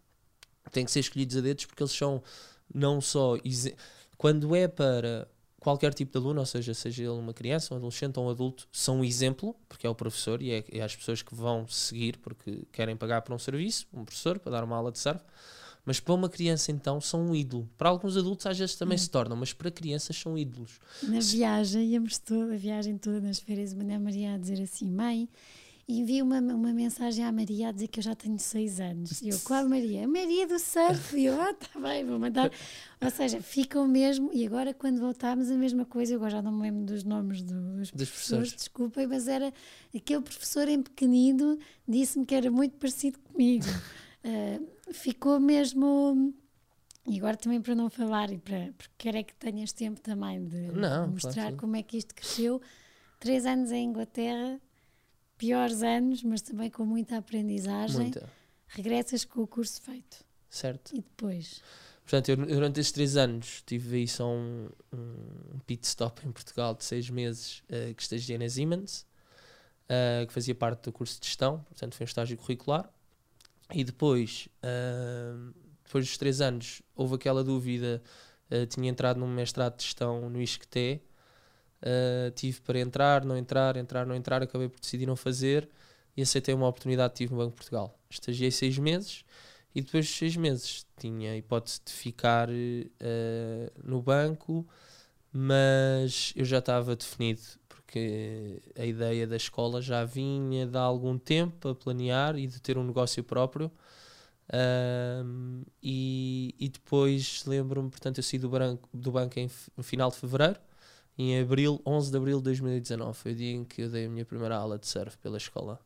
têm que ser escolhidos a dedos porque eles são não só... Quando é para qualquer tipo de aluno, ou seja ele uma criança, um adolescente ou um adulto, são um exemplo, porque é o professor e é as pessoas que vão seguir porque querem pagar por um serviço, um professor, para dar uma aula de surf. Mas para uma criança então são um ídolo. Para alguns adultos às vezes também se tornam, mas para crianças são ídolos. Na viagem, íamos toda a viagem toda nas férias, o Manel Maria a dizer assim: mãe, envia uma mensagem à Maria a dizer que eu já tenho 6 anos. E eu, qual Maria? Maria do surf. E eu, está bem, vou mandar. Ou seja, ficam mesmo. E agora quando voltámos a mesma coisa, eu agora já não me lembro dos nomes dos professores, desculpem, mas era aquele professor em pequenino, disse-me que era muito parecido comigo. Ficou mesmo. E agora também para não falar, e porque quero é que tenhas tempo também de mostrar claro, como é que isto cresceu. 3 anos em Inglaterra, piores anos, mas também com muita aprendizagem. Regressas com o curso feito. Certo. E depois? Portanto, eu, durante estes 3 anos tive aí só um pit stop em Portugal de 6 meses que estagiei na Siemens, que fazia parte do curso de gestão, portanto foi um estágio curricular. E depois dos 3 anos houve aquela dúvida, tinha entrado num mestrado de gestão no ISCTE, tive para entrar, não entrar, acabei por decidir não fazer e aceitei uma oportunidade que tive no Banco de Portugal. Estagiei 6 meses e depois dos 6 meses tinha a hipótese de ficar no banco, mas eu já estava definido porque a ideia da escola já vinha de há algum tempo a planear e de ter um negócio próprio. E depois lembro-me, portanto eu saí do banco no final de fevereiro. Em abril, 11 de abril de 2019, foi o dia em que eu dei a minha primeira aula de surf pela escola.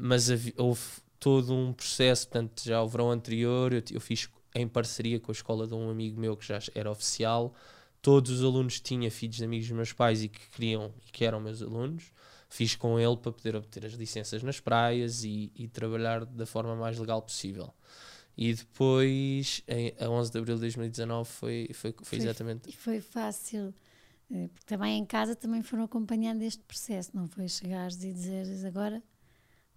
Mas houve todo um processo, portanto, já o verão anterior, eu fiz em parceria com a escola de um amigo meu que já era oficial. Todos os alunos tinham filhos de amigos dos meus pais e que eram meus alunos. Fiz com ele para poder obter as licenças nas praias e trabalhar da forma mais legal possível. E depois, a 11 de abril de 2019, foi exatamente... E foi fácil, porque também em casa também foram acompanhando este processo, não foi chegares e dizeres agora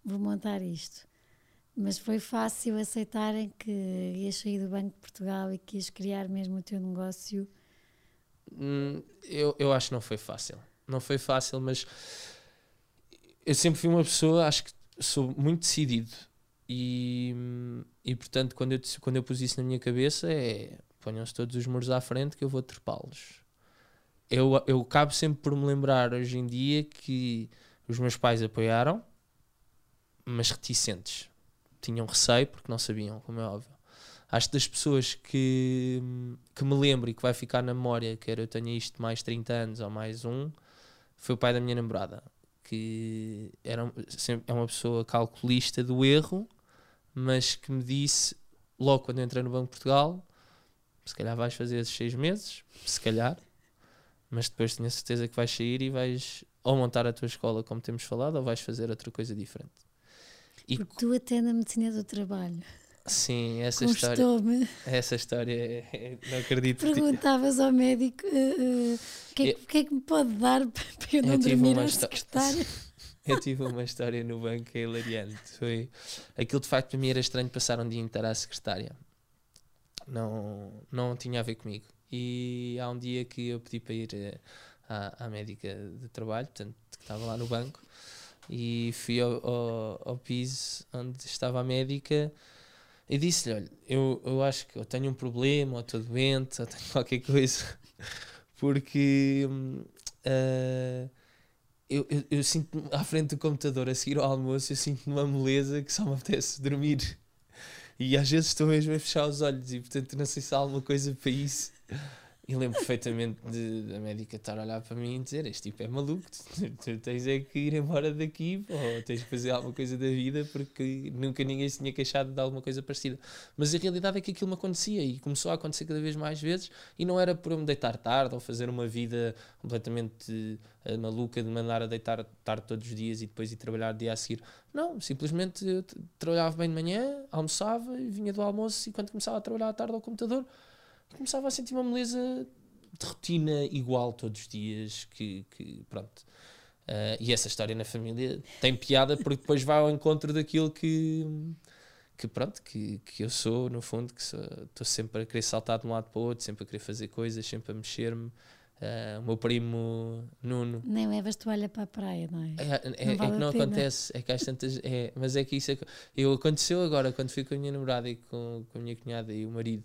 vou montar isto. Mas foi fácil aceitarem que ias sair do Banco de Portugal e que ias criar mesmo o teu negócio? Eu acho que não foi fácil. Não foi fácil, mas eu sempre fui uma pessoa, acho que sou muito decidido. E portanto quando eu pus isso na minha cabeça é: ponham-se todos os muros à frente que eu vou trepá-los. Eu acabo sempre por me lembrar hoje em dia que os meus pais apoiaram, mas reticentes, tinham receio porque não sabiam, como é óbvio. Acho que das pessoas que me lembro e que vai ficar na memória, quer eu tenha isto mais 30 anos ou mais um, foi o pai da minha namorada, que é uma pessoa calculista do erro, mas que me disse logo quando eu entrei no Banco de Portugal: se calhar vais fazer esses 6 meses, se calhar, mas depois tenho a certeza que vais sair e vais ou montar a tua escola, como temos falado, ou vais fazer outra coisa diferente. E porque tu até na medicina do trabalho... Sim, essa história. Essa história, não acredito. Perguntavas ao médico o que é que me pode dar para eu não dormir à secretária. Eu tive uma história no banco que é hilariante. Foi... Aquilo de facto para mim era estranho passar um dia inteiro à secretária. Não tinha a ver comigo. E há um dia que eu pedi para ir à médica de trabalho, portanto, que estava lá no banco, e fui ao piso onde estava a médica e disse-lhe: olha, eu acho que eu tenho um problema, ou estou doente, ou tenho qualquer coisa, porque eu sinto-me à frente do computador a seguir ao almoço, eu sinto-me uma moleza que só me apetece dormir. E às vezes estou mesmo a fechar os olhos e, portanto, não sei se há alguma coisa para isso. E lembro perfeitamente da médica estar a olhar para mim e dizer: este tipo é maluco, tu tens é que ir embora daqui, ou tens que fazer alguma coisa da vida, porque nunca ninguém se tinha queixado de alguma coisa parecida. Mas a realidade é que aquilo me acontecia e começou a acontecer cada vez mais vezes, e não era por eu me deitar tarde ou fazer uma vida completamente maluca de mandar a deitar tarde todos os dias e depois ir trabalhar dia a seguir. Não, simplesmente eu trabalhava bem de manhã, almoçava e vinha do almoço, e quando começava a trabalhar à tarde ao computador, começava a sentir uma moleza de rotina igual todos os dias, que pronto. E essa história na família tem piada, porque depois vai ao encontro daquilo que pronto, que eu sou, no fundo, que estou sempre a querer saltar de um lado para o outro, sempre a querer fazer coisas, sempre a mexer-me. O meu primo Nuno... Nem levas toalha para a praia, não é? É que não acontece, é que às tantas... mas é que isso... Aconteceu agora, quando fui com a minha namorada e com a minha cunhada e o marido,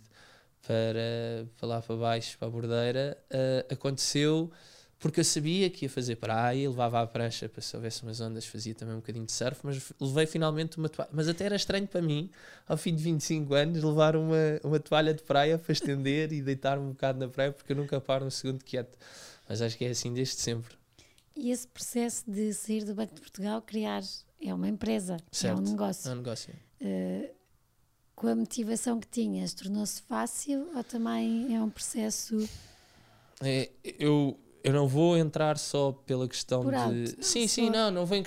para lá para baixo, para a bordeira, aconteceu porque eu sabia que ia fazer praia, levava a prancha para se houvesse umas ondas, fazia também um bocadinho de surf, mas levei finalmente uma toalha. Mas até era estranho para mim, ao fim de 25 anos, levar uma toalha de praia para estender e deitar-me um bocado na praia, porque eu nunca paro um segundo quieto. Mas acho que é assim desde sempre. E esse processo de sair do Banco de Portugal, criar, é uma empresa, certo, é um negócio. É um negócio. Com a motivação que tinhas, tornou-se fácil ou também é um processo? Eu não vou entrar só pela questão de...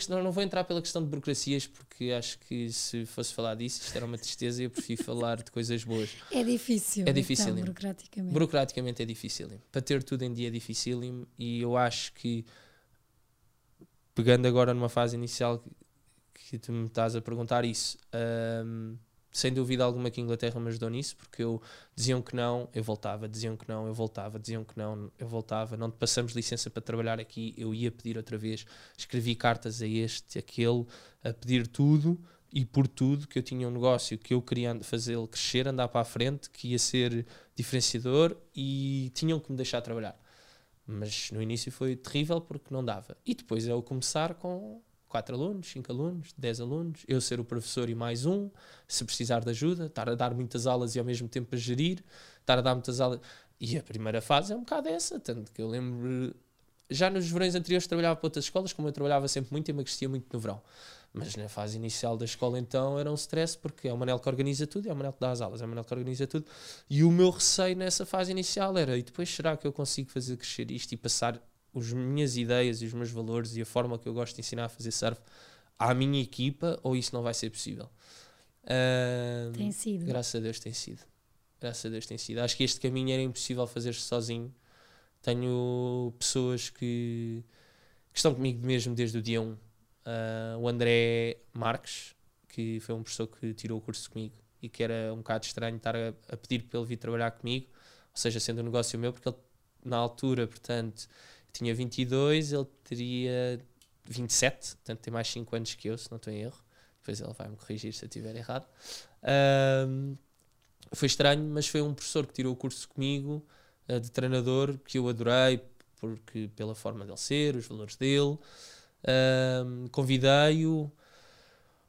Não vou entrar pela questão de burocracias, porque acho que se fosse falar disso, isto era uma tristeza, e eu prefiro falar de coisas boas. É difícil. É difícil. Então, burocraticamente. Burocraticamente é difícil. Para ter tudo em dia é difícil, e eu acho que, pegando agora numa fase inicial que tu me estás a perguntar isso... sem dúvida alguma que a Inglaterra me ajudou nisso, porque eu diziam que não, eu voltava, diziam que não, eu voltava, diziam que não, eu voltava, não te passamos licença para trabalhar aqui, eu ia pedir outra vez, escrevi cartas a este, aquele, a pedir tudo e por tudo, que eu tinha um negócio que eu queria fazê-lo crescer, andar para a frente, que ia ser diferenciador, e tinham que me deixar trabalhar. Mas no início foi terrível porque não dava. E depois eu começar com... 4 alunos, 5 alunos, 10 alunos, eu ser o professor e mais um, se precisar de ajuda, estar a dar muitas aulas e ao mesmo tempo a gerir, estar a dar muitas aulas. E a primeira fase é um bocado essa, tanto que eu lembro, já nos verões anteriores trabalhava para outras escolas, como eu trabalhava sempre muito, emagrecia muito no verão. Mas na fase inicial da escola então era um stress, porque é o Manel que organiza tudo, é o Manel que dá as aulas, é o Manel que organiza tudo. E o meu receio nessa fase inicial era: e depois será que eu consigo fazer crescer isto e passar as minhas ideias e os meus valores e a forma que eu gosto de ensinar a fazer surf à minha equipa, ou isso não vai ser possível? Tem sido. Graças a Deus tem sido. Graças a Deus tem sido. Acho que este caminho era impossível fazer-se sozinho. Tenho pessoas que estão comigo mesmo desde o dia 1. O André Marques, que foi um professor que tirou o curso comigo e que era um bocado estranho estar a pedir para ele vir trabalhar comigo, ou seja, sendo um negócio meu, porque ele, na altura, portanto... Tinha 22, ele teria 27, portanto tem mais 5 anos que eu, se não estou em erro. Depois ele vai-me corrigir se eu estiver errado. Foi estranho, mas foi um professor que tirou o curso comigo, de treinador, que eu adorei, porque pela forma dele ser, os valores dele. Convidei-o.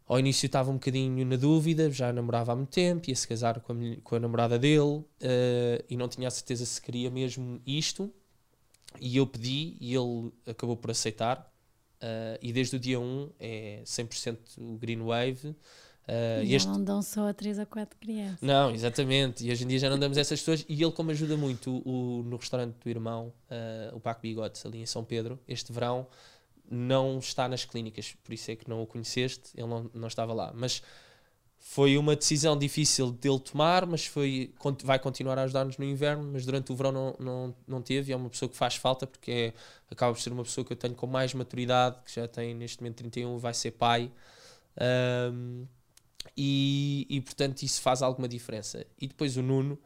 Ao início estava um bocadinho na dúvida, já namorava há muito tempo, ia-se casar com a namorada dele, e não tinha a certeza se queria mesmo isto. E eu pedi e ele acabou por aceitar, e desde o dia 1 é 100% o Green Wave. E este... não dão só a 3 ou 4 crianças. Não, exatamente, e hoje em dia já não damos essas pessoas. E ele, como ajuda muito no restaurante do irmão, o Paco Bigotes, ali em São Pedro, este verão não está nas clínicas, por isso é que não o conheceste, ele não estava lá. Mas Foi uma decisão difícil dele tomar, mas foi, vai continuar a ajudar-nos no inverno, mas durante o verão não teve, e é uma pessoa que faz falta, porque acaba por ser uma pessoa que eu tenho com mais maturidade, que já tem neste momento 31, vai ser pai, e portanto isso faz alguma diferença. E depois o Nuno,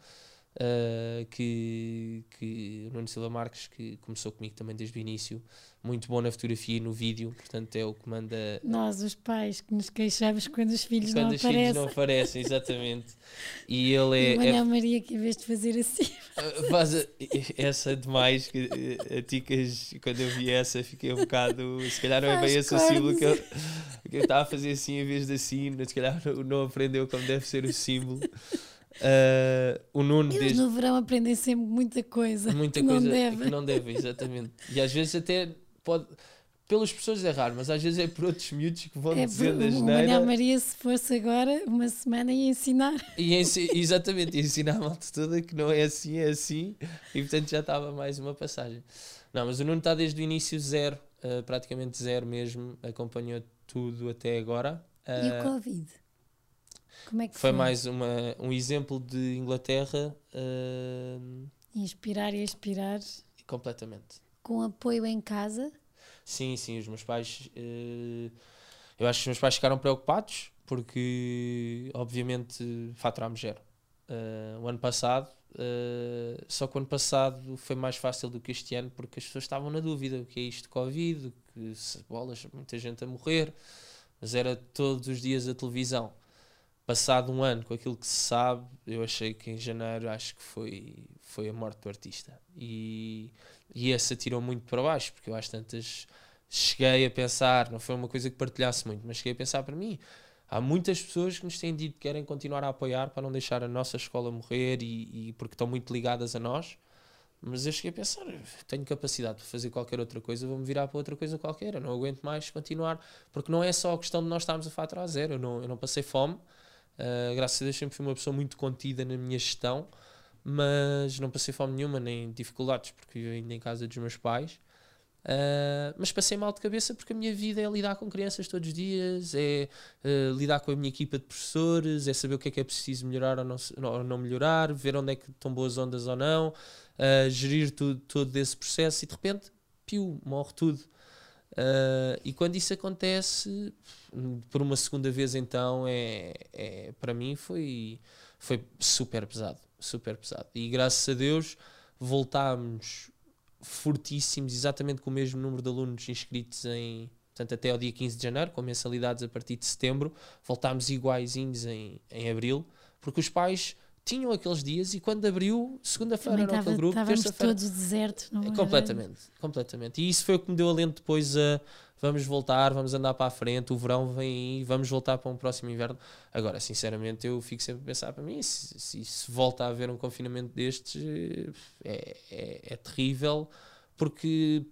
o Nuno Silva Marques, que começou comigo também desde o início, muito bom na fotografia e no vídeo, portanto é o que manda... Nós, os pais, que nos queixamos quando os filhos não aparecem. Quando os filhos não aparecem, exatamente. E ele é... Manel Maria, que em vez de fazer assim... Essa é demais, que a Ticas, quando eu vi essa, fiquei um bocado... Se calhar não é bem esse o símbolo que eu estava a fazer assim em vez de assim, se calhar não aprendeu como deve ser o símbolo. O Nuno eles desde... no verão aprendem sempre muita coisa que não devem, exatamente. E às vezes até pode, pelas pessoas é raro, mas às vezes é por outros miúdos que vão dizendo as neiras. O Manel Maria, se fosse agora uma semana, ia ensinar. Exatamente, ia ensinar a malta toda que não é assim, é assim, e portanto já estava mais uma passagem. Não, mas o Nuno está desde o início zero, praticamente zero mesmo, acompanhou tudo até agora. E o Covid? Como é que foi? Mais um exemplo de Inglaterra. Inspirar e expirar. Completamente. Com apoio em casa? Sim, sim. Os meus pais... eu acho que os meus pais ficaram preocupados porque, obviamente, faturámos zero. O ano passado... só que o ano passado foi mais fácil do que este ano porque as pessoas estavam na dúvida. O que é isto de Covid? Muita gente a morrer. Mas era todos os dias a televisão. Passado um ano, com aquilo que se sabe, eu achei que em janeiro, acho que foi a morte do artista. E essa tirou muito para baixo, porque eu às tantas cheguei a pensar, não foi uma coisa que partilhasse muito, mas cheguei a pensar para mim, há muitas pessoas que nos têm dito que querem continuar a apoiar para não deixar a nossa escola morrer e porque estão muito ligadas a nós, mas eu cheguei a pensar, tenho capacidade de fazer qualquer outra coisa, vou-me virar para outra coisa qualquer, eu não aguento mais continuar, porque não é só a questão de nós estarmos a faturar zero, eu não passei fome. Graças a Deus sempre fui uma pessoa muito contida na minha gestão, mas não passei fome nenhuma, nem dificuldades, porque vivo ainda em casa dos meus pais, mas passei mal de cabeça porque a minha vida é lidar com crianças todos os dias, é lidar com a minha equipa de professores, é saber o que é preciso melhorar ou não melhorar, ver onde é que estão boas ondas ou não, gerir todo esse processo e de repente, piu, morre tudo. E quando isso acontece por uma segunda vez, então para mim foi super pesado, e graças a Deus voltámos fortíssimos, exatamente com o mesmo número de alunos inscritos portanto, até ao dia 15 de janeiro, com mensalidades a partir de setembro, voltámos iguaizinhos em abril, porque os pais tinham aqueles dias e quando abriu, segunda-feira era aquele grupo, terça-feira... todos desertos. Completamente. E isso foi o que me deu alento depois a vamos voltar, vamos andar para a frente, o verão vem aí, vamos voltar para um próximo inverno. Agora, sinceramente, eu fico sempre a pensar para mim, se volta a haver um confinamento destes, é terrível, porque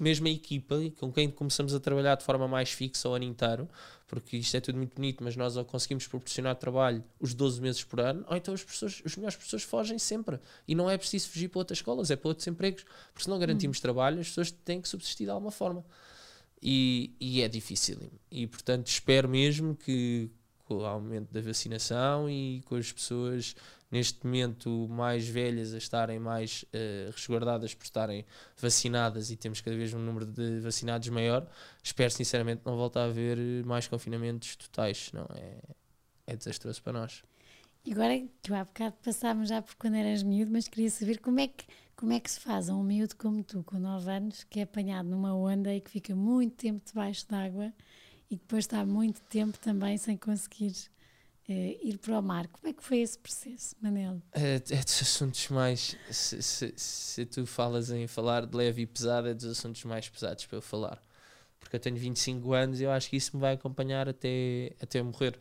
mesmo a equipa com quem começamos a trabalhar de forma mais fixa o ano inteiro, porque isto é tudo muito bonito, mas nós ou conseguimos proporcionar trabalho os 12 meses por ano, ou então os melhores professores fogem sempre, e não é preciso fugir para outras escolas, é para outros empregos, porque se não garantimos trabalho, as pessoas têm que subsistir de alguma forma, e é difícil, e portanto espero mesmo que com o aumento da vacinação e com as pessoas neste momento mais velhas a estarem mais resguardadas por estarem vacinadas, e temos cada vez um número de vacinados maior, espero sinceramente não voltar a haver mais confinamentos totais, não é desastroso para nós. E agora, tu há bocado passámos já por quando eras miúdo, mas queria saber como é que se faz a um miúdo como tu, com 9 anos, que é apanhado numa onda e que fica muito tempo debaixo d'água e depois está muito tempo também sem conseguir... ir para o mar. Como é que foi esse processo, Manel? É dos assuntos mais... Se tu falas em falar de leve e pesado, é dos assuntos mais pesados para eu falar. Porque eu tenho 25 anos e eu acho que isso me vai acompanhar até morrer.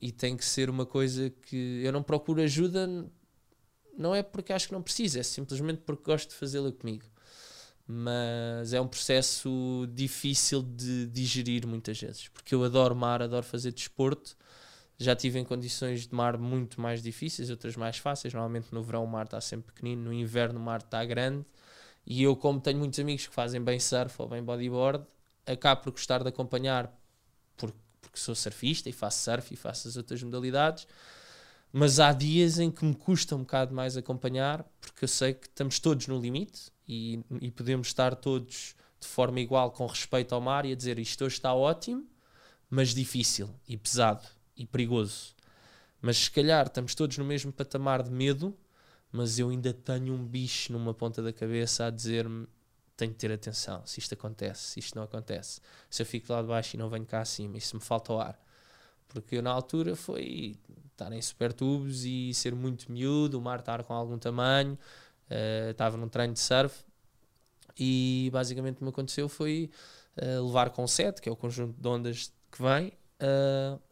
E tem que ser uma coisa que... Eu não procuro ajuda, não é porque acho que não preciso, é simplesmente porque gosto de fazê-la comigo. Mas é um processo difícil de digerir muitas vezes, porque eu adoro mar, adoro fazer desporto, já estive em condições de mar muito mais difíceis, outras mais fáceis, normalmente no verão o mar está sempre pequenino, no inverno o mar está grande, e eu, como tenho muitos amigos que fazem bem surf ou bem bodyboard, acabo por gostar de acompanhar, por porque sou surfista e faço surf e faço as outras modalidades, mas há dias em que me custa um bocado mais acompanhar, porque eu sei que estamos todos no limite e podemos estar todos de forma igual, com respeito ao mar, e a dizer isto hoje está ótimo, mas difícil e pesado e perigoso. Mas se calhar estamos todos no mesmo patamar de medo, mas eu ainda tenho um bicho numa ponta da cabeça a dizer-me, tenho de ter atenção, se isto acontece, se isto não acontece, se eu fico lá de baixo e não venho cá acima, e se me falta o ar. Porque eu na altura foi estar em super tubos e ser muito miúdo, o mar estar com algum tamanho, estava num treino de surf, e basicamente o que me aconteceu foi levar com 7, que é o conjunto de ondas que vem,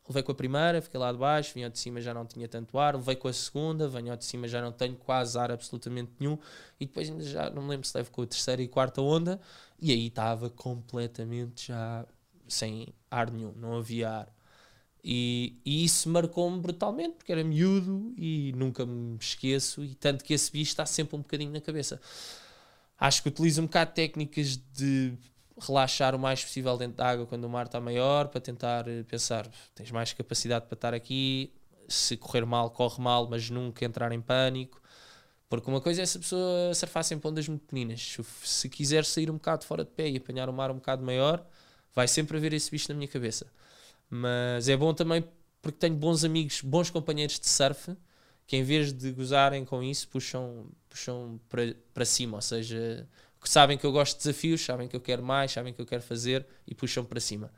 levei com a primeira, fiquei lá de baixo, vim ao de cima, já não tinha tanto ar, levei com a segunda, venho ao de cima, já não tenho quase ar absolutamente nenhum, e depois já não me lembro se levo com a terceira e quarta onda, e aí estava completamente já sem ar nenhum, não havia ar, e isso marcou-me brutalmente, porque era miúdo e nunca me esqueço, e tanto que esse bicho está sempre um bocadinho na cabeça. Acho que utilizo um bocado técnicas de relaxar o mais possível dentro da água quando o mar está maior, para tentar pensar, tens mais capacidade para estar aqui, se correr mal, corre mal, mas nunca entrar em pânico, porque uma coisa é se a pessoa surfar sempre ondas muito pequeninas, se quiser sair um bocado fora de pé e apanhar o mar um bocado maior, vai sempre haver esse bicho na minha cabeça. Mas é bom também porque tenho bons amigos, bons companheiros de surf, que em vez de gozarem com isso, puxam para cima, ou seja, sabem que eu gosto de desafios, sabem que eu quero mais, sabem que eu quero fazer e puxam para cima.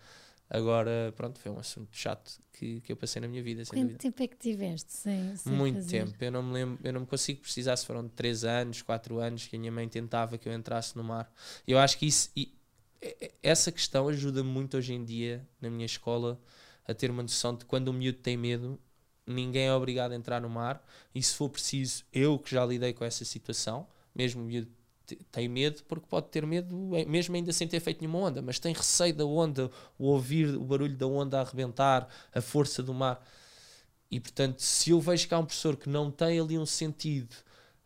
Agora, pronto, foi um assunto chato que eu passei na minha vida. Quanto tempo é que tiveste sem muito fazer? Tempo, eu não me lembro, eu não me consigo precisar se foram 3 anos, 4 anos que a minha mãe tentava que eu entrasse no mar. Eu acho que isso, essa questão ajuda muito hoje em dia na minha escola a ter uma noção de quando o miúdo tem medo, ninguém é obrigado a entrar no mar, e se for preciso, eu que já lidei com essa situação, mesmo o miúdo tem medo, porque pode ter medo mesmo ainda sem ter feito nenhuma onda, mas tem receio da onda, o ouvir o barulho da onda a arrebentar, a força do mar, e portanto se eu vejo que há um professor que não tem ali um sentido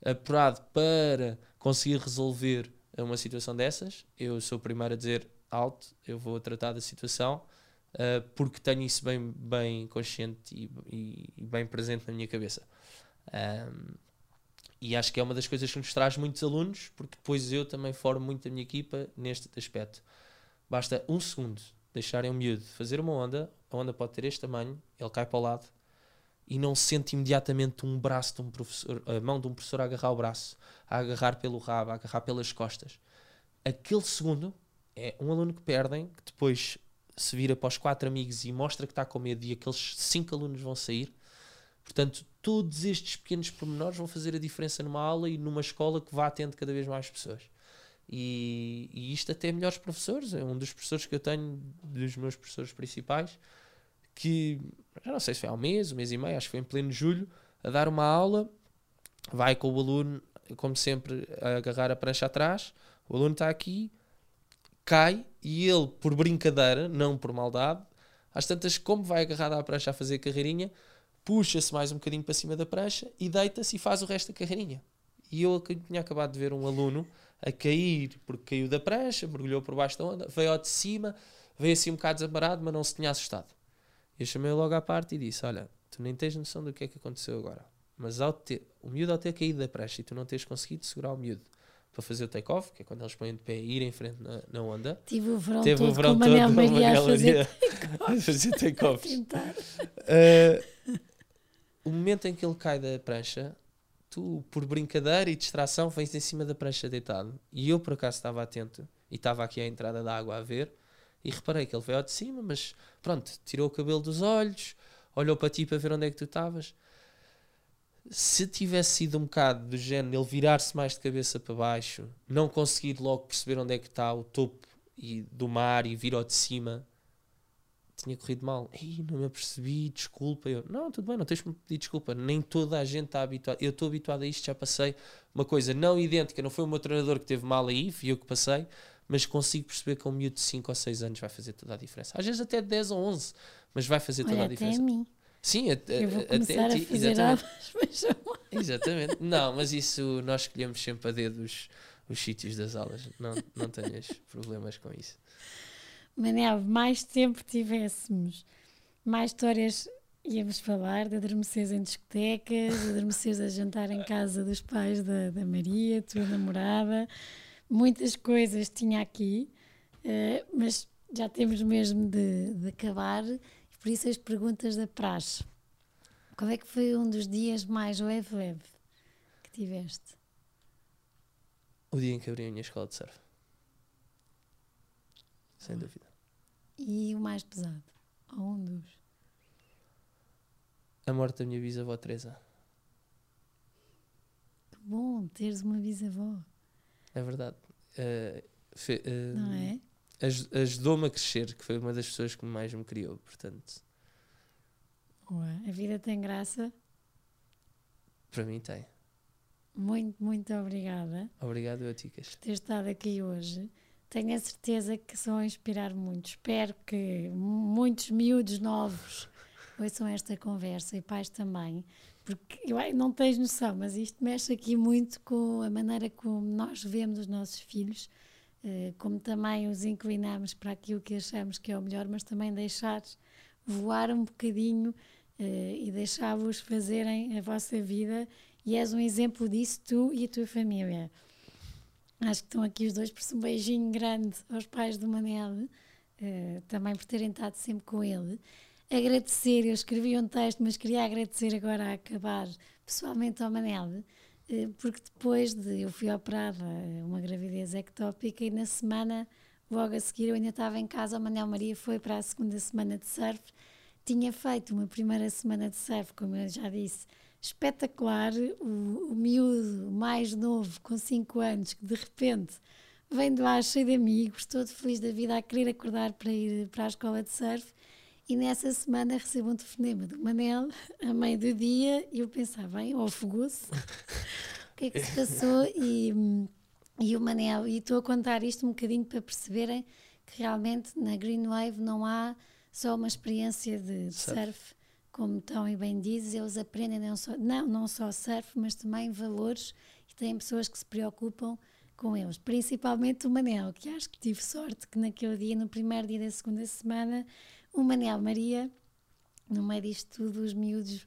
apurado para conseguir resolver uma situação dessas, eu sou o primeiro a dizer alto, eu vou tratar da situação, porque tenho isso bem, bem consciente e bem presente na minha cabeça. E acho que é uma das coisas que nos traz muitos alunos, porque depois eu também formo muito a minha equipa neste aspecto. Basta um segundo deixarem o miúdo fazer uma onda, a onda pode ter este tamanho, ele cai para o lado e não sente imediatamente um braço de um professor, a mão de um professor a agarrar o braço, a agarrar pelo rabo, a agarrar pelas costas. Aquele segundo é um aluno que perdem, que depois se vira para os 4 amigos e mostra que está com medo, e aqueles 5 alunos vão sair. Portanto, todos estes pequenos pormenores vão fazer a diferença numa aula e numa escola que vá atendo cada vez mais pessoas. E isto até melhores professores. É um dos professores que eu tenho, dos meus professores principais, que, já não sei se foi há um mês e meio, acho que foi em pleno julho, a dar uma aula, vai com o aluno, como sempre, a agarrar a prancha atrás, o aluno está aqui, cai, e ele, por brincadeira, não por maldade, às tantas, como vai agarrado à prancha a fazer carreirinha, puxa-se mais um bocadinho para cima da prancha e deita-se e faz o resto da carreirinha. E eu tinha acabado de ver um aluno a cair, porque caiu da prancha, mergulhou por baixo da onda, veio ao de cima, veio assim um bocado desamparado, mas não se tinha assustado. Eu chamei-o logo à parte e disse, olha, tu nem tens noção do que é que aconteceu agora, mas o miúdo ao ter caído da prancha e tu não teres conseguido segurar o miúdo para fazer o take-off, que é quando eles põem de pé e ir em frente na onda. Tive o verão todo com o Manel Maria a fazer take-offs. O momento em que ele cai da prancha, tu, por brincadeira e distração, vens em cima da prancha deitado. E eu, por acaso, estava atento e estava aqui à entrada da água a ver e reparei que ele veio ao de cima, mas pronto, tirou o cabelo dos olhos, olhou para ti para ver onde é que tu estavas. Se tivesse sido um bocado do género, ele virar-se mais de cabeça para baixo, não conseguir logo perceber onde é que está o topo do mar e vir ao de cima, tinha corrido mal. Ei, não me apercebi, desculpa. Eu, não, tudo bem, não tens que me pedir desculpa. Nem toda a gente está habituada. Eu estou habituado a isto, já passei uma coisa não idêntica. Não foi o meu treinador que teve mal aí, fui eu que passei, mas consigo perceber que um miúdo de 5 ou 6 anos vai fazer toda a diferença. Às vezes até 10 ou 11, mas vai fazer toda a diferença. Até a mim. Sim, eu vou começar até a fazer exatamente. Exatamente. Não, mas isso nós escolhemos sempre a dedo os sítios das aulas. Não tenhas problemas com isso. Manel, mais tempo tivéssemos, Mais histórias íamos falar de adormeceres em discotecas, de adormeceres a jantar em casa dos pais da Maria, tua namorada. Muitas coisas tinha aqui, mas já temos mesmo de acabar. Por isso as perguntas da praxe. Qual é que foi um dos dias mais leve que tiveste? O dia em que abri a minha escola de surf. Sem dúvida. E o mais pesado? Ou um dos? A morte da minha bisavó Teresa. Que bom teres uma bisavó. É verdade. Não é? Ajudou-me a crescer, que foi uma das pessoas que mais me criou, portanto. Ué, a vida tem graça? Para mim tem. Muito, muito obrigada. Obrigado, Ticas, por ter estado aqui hoje. Tenho a certeza que são a inspirar muito. Espero que muitos miúdos novos ouçam esta conversa e pais também, porque eu não tens noção, mas isto mexe aqui muito com a maneira como nós vemos os nossos filhos, como também os inclinamos para aquilo que achamos que é o melhor, mas também deixar voar um bocadinho e deixar-vos fazerem a vossa vida, e és um exemplo disso, tu e a tua família. Acho que estão aqui os dois, por um beijinho grande aos pais do Manel, também por terem estado sempre com ele. Agradecer, eu escrevi um texto, mas queria agradecer agora a acabar pessoalmente ao Manel, porque depois eu fui operada uma gravidez ectópica e na semana logo a seguir eu ainda estava em casa. O Manel Maria foi para a segunda semana de surf, tinha feito uma primeira semana de surf, como eu já disse, espetacular. O miúdo mais novo, com 5 anos, que de repente vem do ar cheio de amigos, todo feliz da vida, a querer acordar para ir para a escola de surf. E nessa semana recebo um telefonema do Manel, a meio do dia, e eu pensava, bem, ou afogou-se, o que é que se passou? E o Manel, e estou a contar isto um bocadinho para perceberem que realmente na Green Wave não há só uma experiência de surf, como tão e bem dizes, eles aprendem não só surf, mas também valores, e têm pessoas que se preocupam com eles, principalmente o Manel, que acho que tive sorte que naquele dia, no primeiro dia da segunda semana, o Manel Maria, no meio disto tudo, os miúdos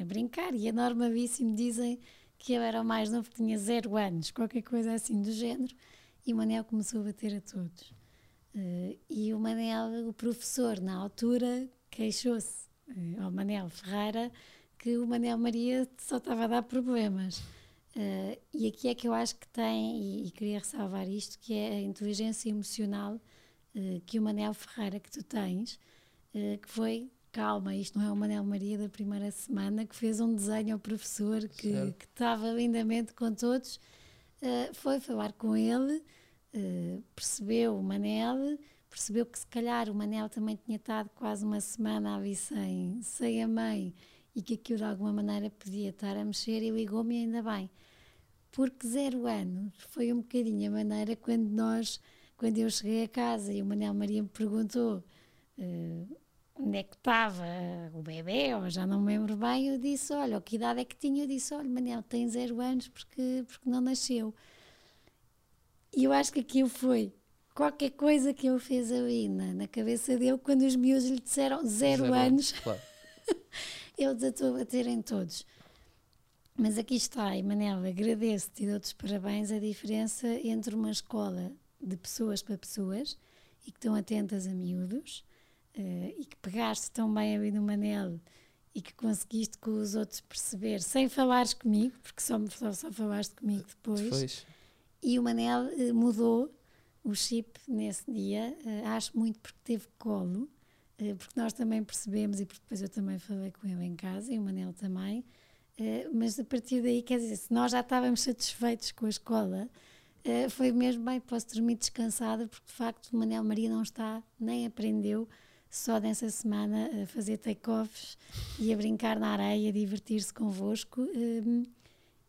a brincar, e é normalíssimo, dizem que eu era o mais novo, que tinha 0 anos, qualquer coisa assim do género, e o Manel começou a bater a todos. E o Manel, o professor, na altura, queixou-se ao Manel Ferreira que o Manel Maria só estava a dar problemas. E aqui é que eu acho que tem, e queria ressalvar isto, que é a inteligência emocional que o Manel Ferreira que tu tens, que foi, calma, isto não é o Manel Maria da primeira semana, que fez um desenho ao professor, que estava lindamente com todos, foi falar com ele, percebeu o Manel, percebeu que se calhar o Manel também tinha estado quase uma semana ali sem a mãe, e que aquilo de alguma maneira podia estar a mexer, e ligou-me, ainda bem, porque 0 anos foi um bocadinho a maneira quando eu cheguei a casa e o Manel Maria me perguntou onde é que estava o bebê, ou já não me lembro bem, eu disse, olha, que idade é que tinha? Eu disse, olha, Manel, tem 0 anos porque não nasceu. E eu acho que aquilo foi qualquer coisa que ele fez ali na cabeça dele, quando os miúdos lhe disseram 0 anos, claro. Ele desatou a bater em todos. Mas aqui está, e Manel, agradeço-te e dou-te os parabéns. A diferença entre uma escola de pessoas para pessoas, e que estão atentas a miúdos, e que pegaste tão bem ali no Manel, e que conseguiste com os outros perceber, sem falares comigo, porque só falaste comigo depois. E o Manel mudou o chip nesse dia, acho muito, porque teve colo, porque nós também percebemos, e porque depois eu também falei com ele em casa, e o Manel também, mas a partir daí, quer dizer, se nós já estávamos satisfeitos com a escola, foi mesmo, bem, posso dormir descansada, porque de facto o Manel Maria não está, nem aprendeu, só nessa semana a fazer take-offs e a brincar na areia, a divertir-se convosco. Ele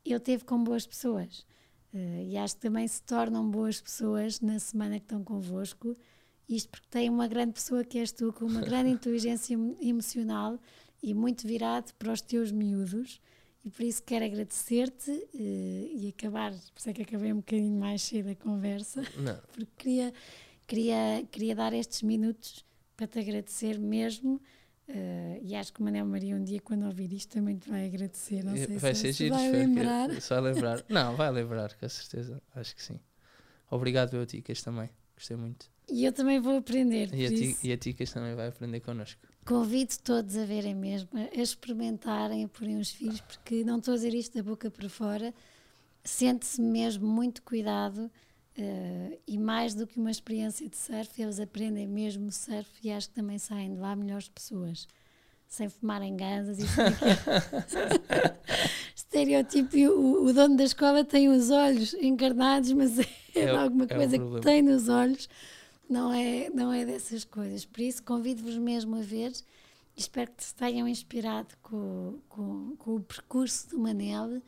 esteve com boas pessoas, e acho que também se tornam boas pessoas na semana que estão convosco, isto porque tem uma grande pessoa que és tu, com uma grande inteligência emocional e muito virado para os teus miúdos. E por isso quero agradecer-te e acabar, por isso é que acabei um bocadinho mais cedo a conversa, não. Porque queria dar estes minutos para te agradecer mesmo E acho que o Manel Maria um dia, quando ouvir isto, também te vai agradecer. Não sei vai se, ser se giro, vai lembrar. Só lembrar. Não, vai lembrar, com certeza. Acho que sim. Obrigado a Ticas também. Gostei muito. E eu também vou aprender. E a Ticas também vai aprender connosco. Convido todos a verem mesmo, a experimentarem, a porem os filhos, porque não estou a dizer isto da boca para fora. Sente-se mesmo muito cuidado. E mais do que uma experiência de surf, eles aprendem mesmo surf e acho que também saem de lá melhores pessoas, sem fumarem gansas. Estereotipo, o dono da escola tem os olhos encarnados, mas é alguma coisa que tem nos olhos, não é dessas coisas. Por isso convido-vos mesmo a ver e espero que se tenham inspirado com o percurso do Manel,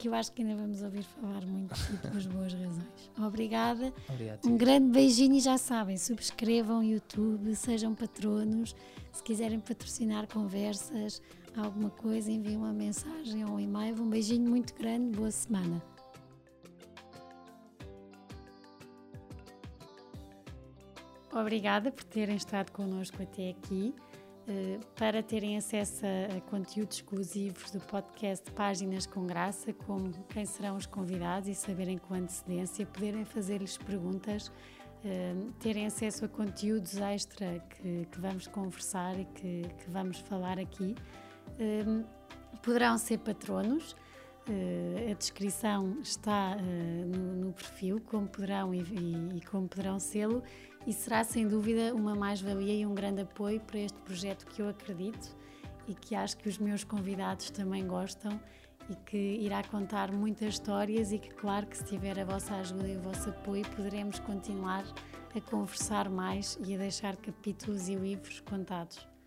que eu acho que ainda vamos ouvir falar muito e pelas boas razões. Obrigada. Obrigado, um grande beijinho e já sabem, subscrevam o YouTube, sejam patronos, se quiserem patrocinar conversas, alguma coisa, enviem uma mensagem ou um e-mail. Um beijinho muito grande, boa semana. Obrigada por terem estado connosco até aqui. Para terem acesso a conteúdos exclusivos do podcast Páginas com Graça, como quem serão os convidados e saberem com antecedência, poderem fazer-lhes perguntas, terem acesso a conteúdos extra que vamos conversar e que vamos falar aqui, poderão ser patronos. A descrição está no perfil, como poderão e como poderão sê-lo, e será sem dúvida uma mais-valia e um grande apoio para este projeto que eu acredito e que acho que os meus convidados também gostam e que irá contar muitas histórias e que, claro, que se tiver a vossa ajuda e o vosso apoio, poderemos continuar a conversar mais e a deixar capítulos e livros contados.